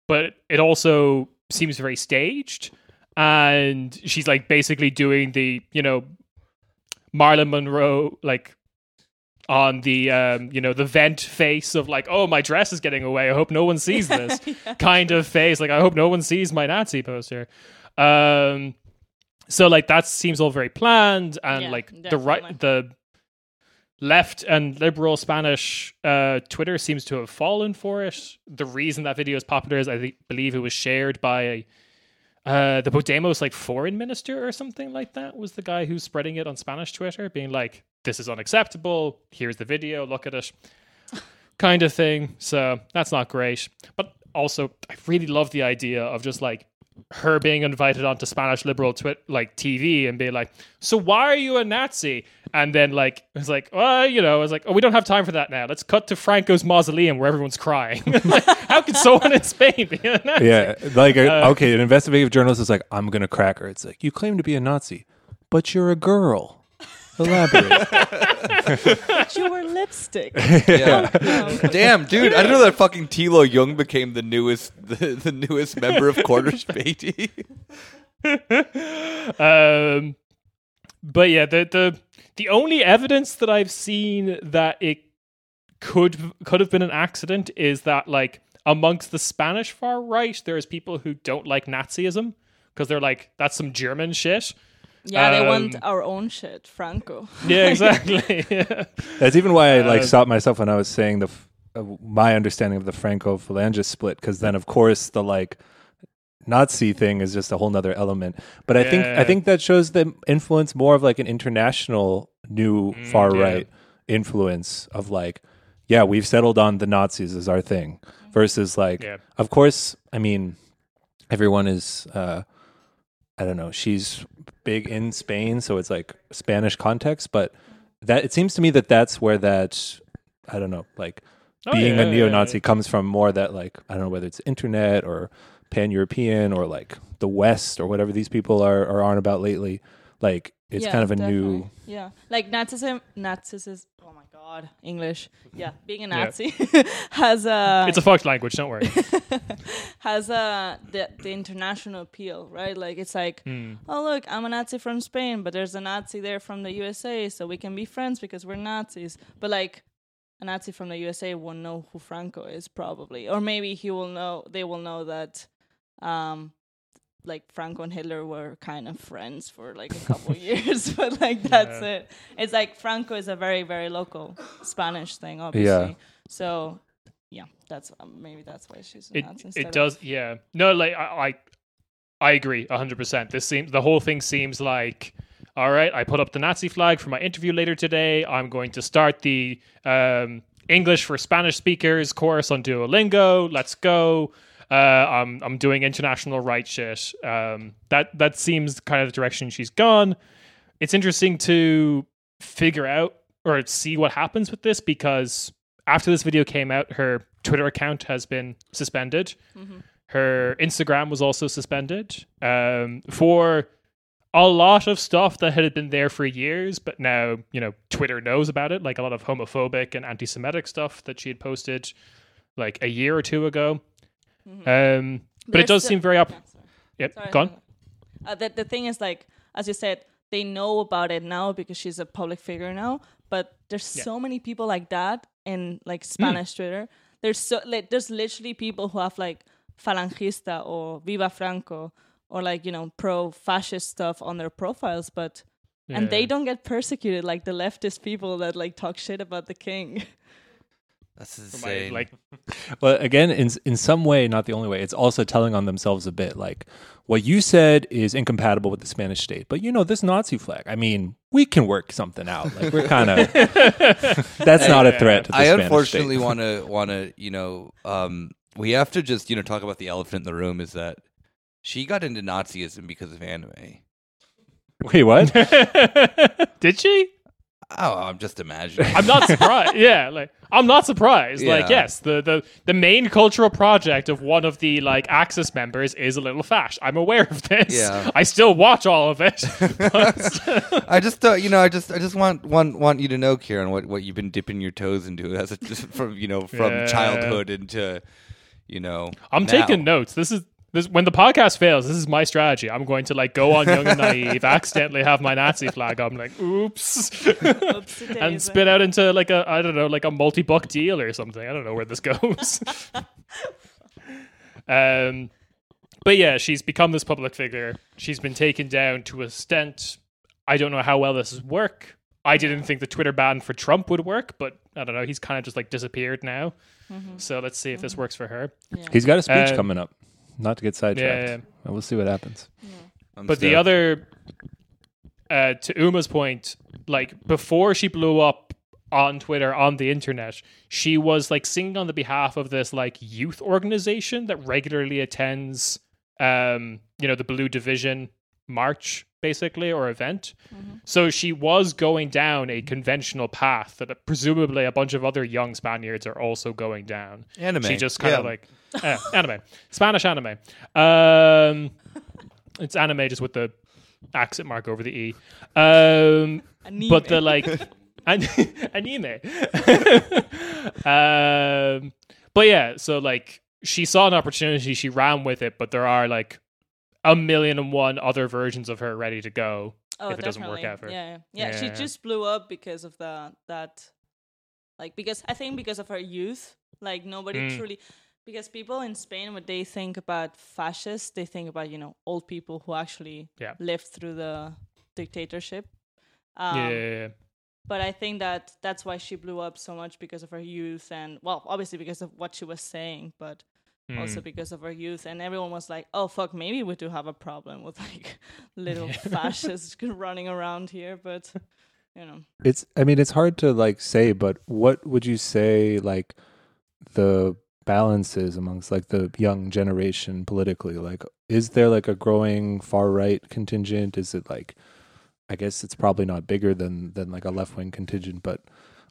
but it also seems very staged. And she's like basically doing the, you know, Marilyn Monroe, like on the, the vent face of like, oh, my dress is getting away. I hope no one sees this kind of face. Like, I hope no one sees my Nazi poster. So like that seems all very planned. And like definitely. The left and liberal Spanish Twitter seems to have fallen for it. The reason that video is popular is I believe it was shared by the Podemos like foreign minister or something like that was the guy who's spreading it on Spanish Twitter, being like, this is unacceptable, here's the video, look at it, kind of thing. So that's not great. But also I really love the idea of just like her being invited onto Spanish liberal TV and be like, so why are you a Nazi? And then like it's like, well, you know, I was like, oh, we don't have time for that now. Let's cut to Franco's mausoleum where everyone's crying. Like, how could someone in Spain be a Nazi? Yeah, like an investigative journalist is like, I'm gonna crack her. It's like, you claim to be a Nazi, but you're a girl. Elaborate. But you wear lipstick. Yeah. Oh, no. Damn, dude! I didn't know that fucking Tilo Jung became the newest member of Quarterspati. But yeah, the only evidence that I've seen that it could have been an accident is that like amongst the Spanish far right, there's people who don't like Nazism because they're like, that's some German shit. Yeah, they want our own shit, Franco. Yeah, exactly. Yeah. That's even why I like stopped myself when I was saying my understanding of the Franco-Falange split, because then of course the like Nazi thing is just a whole nother element. But I think that shows the influence more of like an international new far right influence of like, yeah, we've settled on the Nazis as our thing, versus like, of course, I mean, everyone is. I don't know, she's big in Spain, so it's like Spanish context, but that it seems to me that that's where that, I don't know, like being a neo-Nazi comes from more that like, I don't know whether it's internet or pan-European or like the West or whatever these people are on about lately, like it's kind of a new like Nazism. Oh my God, English. Yeah, being a Nazi has a. It's a Fox language. Don't worry. Has the international appeal, right? Like it's like, oh look, I'm a Nazi from Spain, but there's a Nazi there from the USA, so we can be friends because we're Nazis. But like. A Nazi from the USA won't know who Franco is, probably, or maybe he will know. They will know that, like Franco and Hitler were kind of friends for like a couple years, but like that's it. It's like Franco is a very, very local Spanish thing, obviously. Yeah. So, yeah, that's maybe that's why she's a Nazi. It does, yeah. No, like I agree 100%. This seems the whole thing seems like. All right, I put up the Nazi flag for my interview later today. I'm going to start the English for Spanish speakers course on Duolingo. Let's go. I'm doing international right shit. That seems kind of the direction she's gone. It's interesting to figure out or see what happens with this because after this video came out, her Twitter account has been suspended. Mm-hmm. Her Instagram was also suspended for... a lot of stuff that had been there for years, but now, you know, Twitter knows about it, like a lot of homophobic and anti-Semitic stuff that she had posted like a year or two ago. Mm-hmm. But it does seem very up. Sorry, go on. The thing is, like, as you said, they know about it now because she's a public figure now, but there's so many people like that in like Spanish Twitter. There's literally people who have like Falangista or Viva Franco or like, you know, pro-fascist stuff on their profiles, but... Yeah. And they don't get persecuted like the leftist people that, like, talk shit about the king. That's insane. Well, again, in some way, not the only way, it's also telling on themselves a bit. Like, what you said is incompatible with the Spanish state, but, you know, this Nazi flag, I mean, we can work something out. Like, we're kind of... That's not a threat to the Spanish state. I unfortunately want to, you know... we have to just, you know, talk about the elephant in the room is that she got into Nazism because of anime. Wait, what? Did she? Oh, I'm just imagining. I'm not surprised. I'm not surprised. Yeah. Like, yes, the main cultural project of one of the, like, Axis members is a little fash. I'm aware of this. Yeah. I still watch all of it. I just thought, you know, I just want you to know, Kieran, what you've been dipping your toes into as from childhood into, you know, I'm taking notes. This, when the podcast fails, this is my strategy. I'm going to like go on Young and Naive, accidentally have my Nazi flag. I'm like, oops, and spit out into like a, I don't know, like a multi-buck deal or something. I don't know where this goes. But yeah, she's become this public figure. She's been taken down to a stent. I don't know how well this would work. I didn't think the Twitter ban for Trump would work, but I don't know. He's kind of just like disappeared now. Mm-hmm. So let's see if this works for her. Yeah. He's got a speech coming up. Not to get sidetracked. Yeah. We'll see what happens. Yeah. But the other, to Uma's point, like before she blew up on Twitter, on the internet, she was like singing on the behalf of this like youth organization that regularly attends, you know, the Blue Division march, basically, or event. Mm-hmm. So she was going down a conventional path that presumably a bunch of other young Spaniards are also going down. Anime. She just kind of like... anime. Spanish anime. It's anime just with the accent mark over the E. Anime. But the like... anime. But yeah, so like she saw an opportunity, she ran with it, but there are like 1,000,001 other versions of her ready to go if it doesn't work out for her. Yeah. She just blew up because of that, like, because I think because of her youth, like nobody truly, because people in Spain, when they think about fascists, they think about, you know, old people who actually lived through the dictatorship. But I think that that's why she blew up so much because of her youth and, well, obviously because of what she was saying, but also because of her youth, and everyone was like, oh fuck, maybe we do have a problem with like little fascists running around here, but you know. It's hard to like say, but what would you say like the balance is amongst like the young generation politically? Like, is there like a growing far right contingent? Is it like, I guess it's probably not bigger than like a left wing contingent, but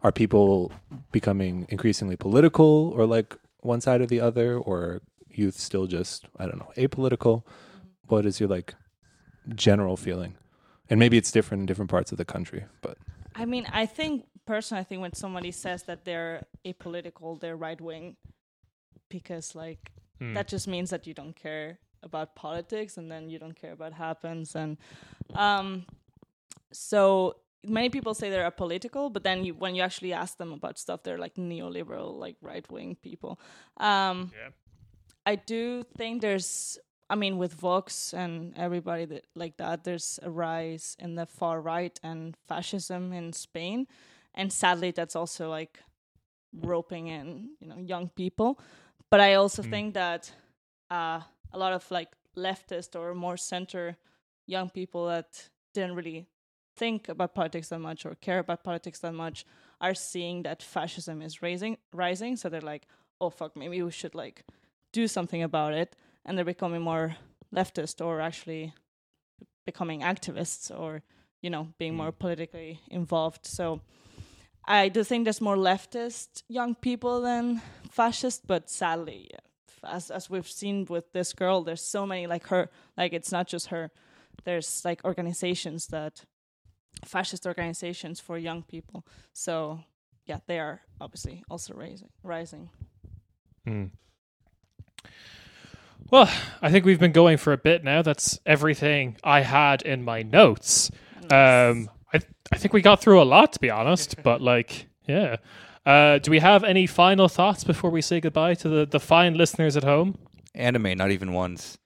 are people becoming increasingly political or like one side or the other, or youth still just, I don't know, apolitical? what is your like general feeling? And maybe it's different in different parts of the country, but I mean, I think personally, I think when somebody says that they're apolitical, they're right wing, because like that just means that you don't care about politics, and then you don't care about what happens, and so many people say they're apolitical, but then when you actually ask them about stuff, they're like neoliberal, like right wing people. I do think there's, I mean, with Vox and everybody that, like that, there's a rise in the far right and fascism in Spain, and sadly, that's also like roping in, you know, young people. But I also think that a lot of like leftist or more center young people that didn't really think about politics that much or care about politics that much are seeing that fascism is rising, so they're like, oh fuck, maybe we should like do something about it, and they're becoming more leftist or actually becoming activists or, you know, being more politically involved. So I do think there's more leftist young people than fascist, but sadly, as we've seen with this girl, there's so many like her, like it's not just her, there's like organizations that fascist organizations for young people. So yeah, they are obviously also rising. Well, I think we've been going for a bit now. That's everything I had in my notes. Nice. I think we got through a lot, to be honest, but like, yeah. Do we have any final thoughts before we say goodbye to the fine listeners at home? Anime, not even once.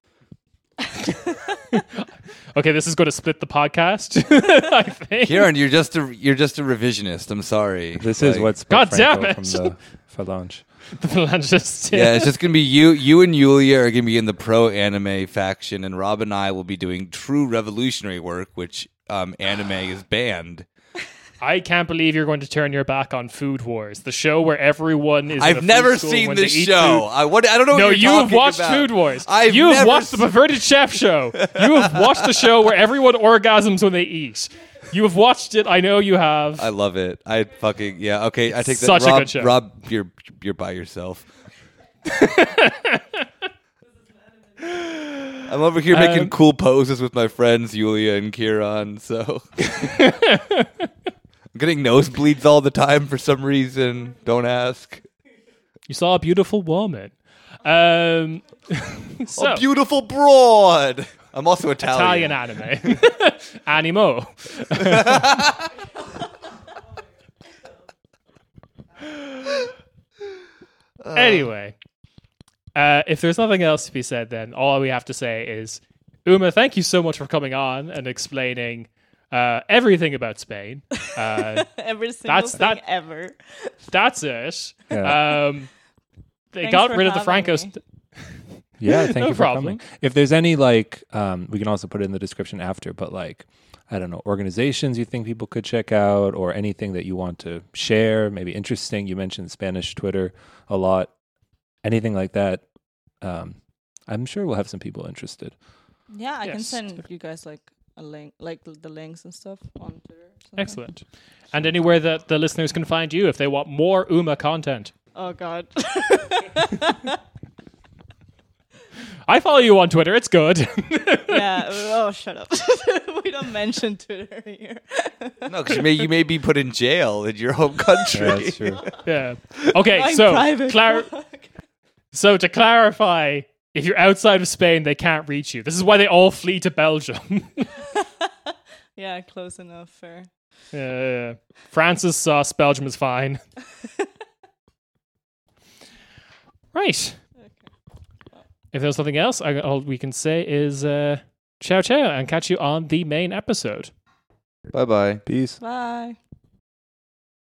Okay, this is going to split the podcast. I think. Kieran, you're just a revisionist. I'm sorry. This is what's God damn it from the Falange. The Falangists. Yeah, it's just going to be you and Yulia are going to be in the pro anime faction, and Rob and I will be doing true revolutionary work, which anime is banned. I can't believe you're going to turn your back on Food Wars, the show where everyone is. I've never seen this show. I don't know. No, you have watched Food Wars. You have watched the Perverted Chef show. You have watched the show where everyone orgasms when they eat. You have watched it. I know you have. I love it. I fucking yeah. Okay, I take that. Such a good show. Rob, you're by yourself. I'm over here making cool poses with my friends Yulia and Kieran. So. I'm getting nosebleeds all the time for some reason. Don't ask. You saw a beautiful woman. So, a beautiful broad. I'm also Italian. Italian anime. Animo. Anyway, if there's nothing else to be said, then all we have to say is, Uma, thank you so much for coming on and explaining everything about Spain. Every single thing ever. That's it. Yeah. They got rid of the Franco. Yeah, thank you for coming. If there's any like, we can also put it in the description after. But like, I don't know, organizations you think people could check out, or anything that you want to share, maybe interesting. You mentioned Spanish Twitter a lot. Anything like that, I'm sure we'll have some people interested. Yeah, I can send you guys like a link, like the links and stuff on Twitter. Excellent. And anywhere that the listeners can find you if they want more Uma content. Oh, God. I follow you on Twitter. It's good. Yeah. Oh, shut up. We don't mention Twitter here. No, because you may be put in jail in your home country. Yeah, that's true. Yeah. Okay, so to clarify, if you're outside of Spain, they can't reach you. This is why they all flee to Belgium. Yeah, close enough. Fair. Yeah. France is sauce. Belgium is fine. Right. Okay. Well. If there's nothing else, all we can say is ciao, ciao, and catch you on the main episode. Bye-bye. Peace. Bye.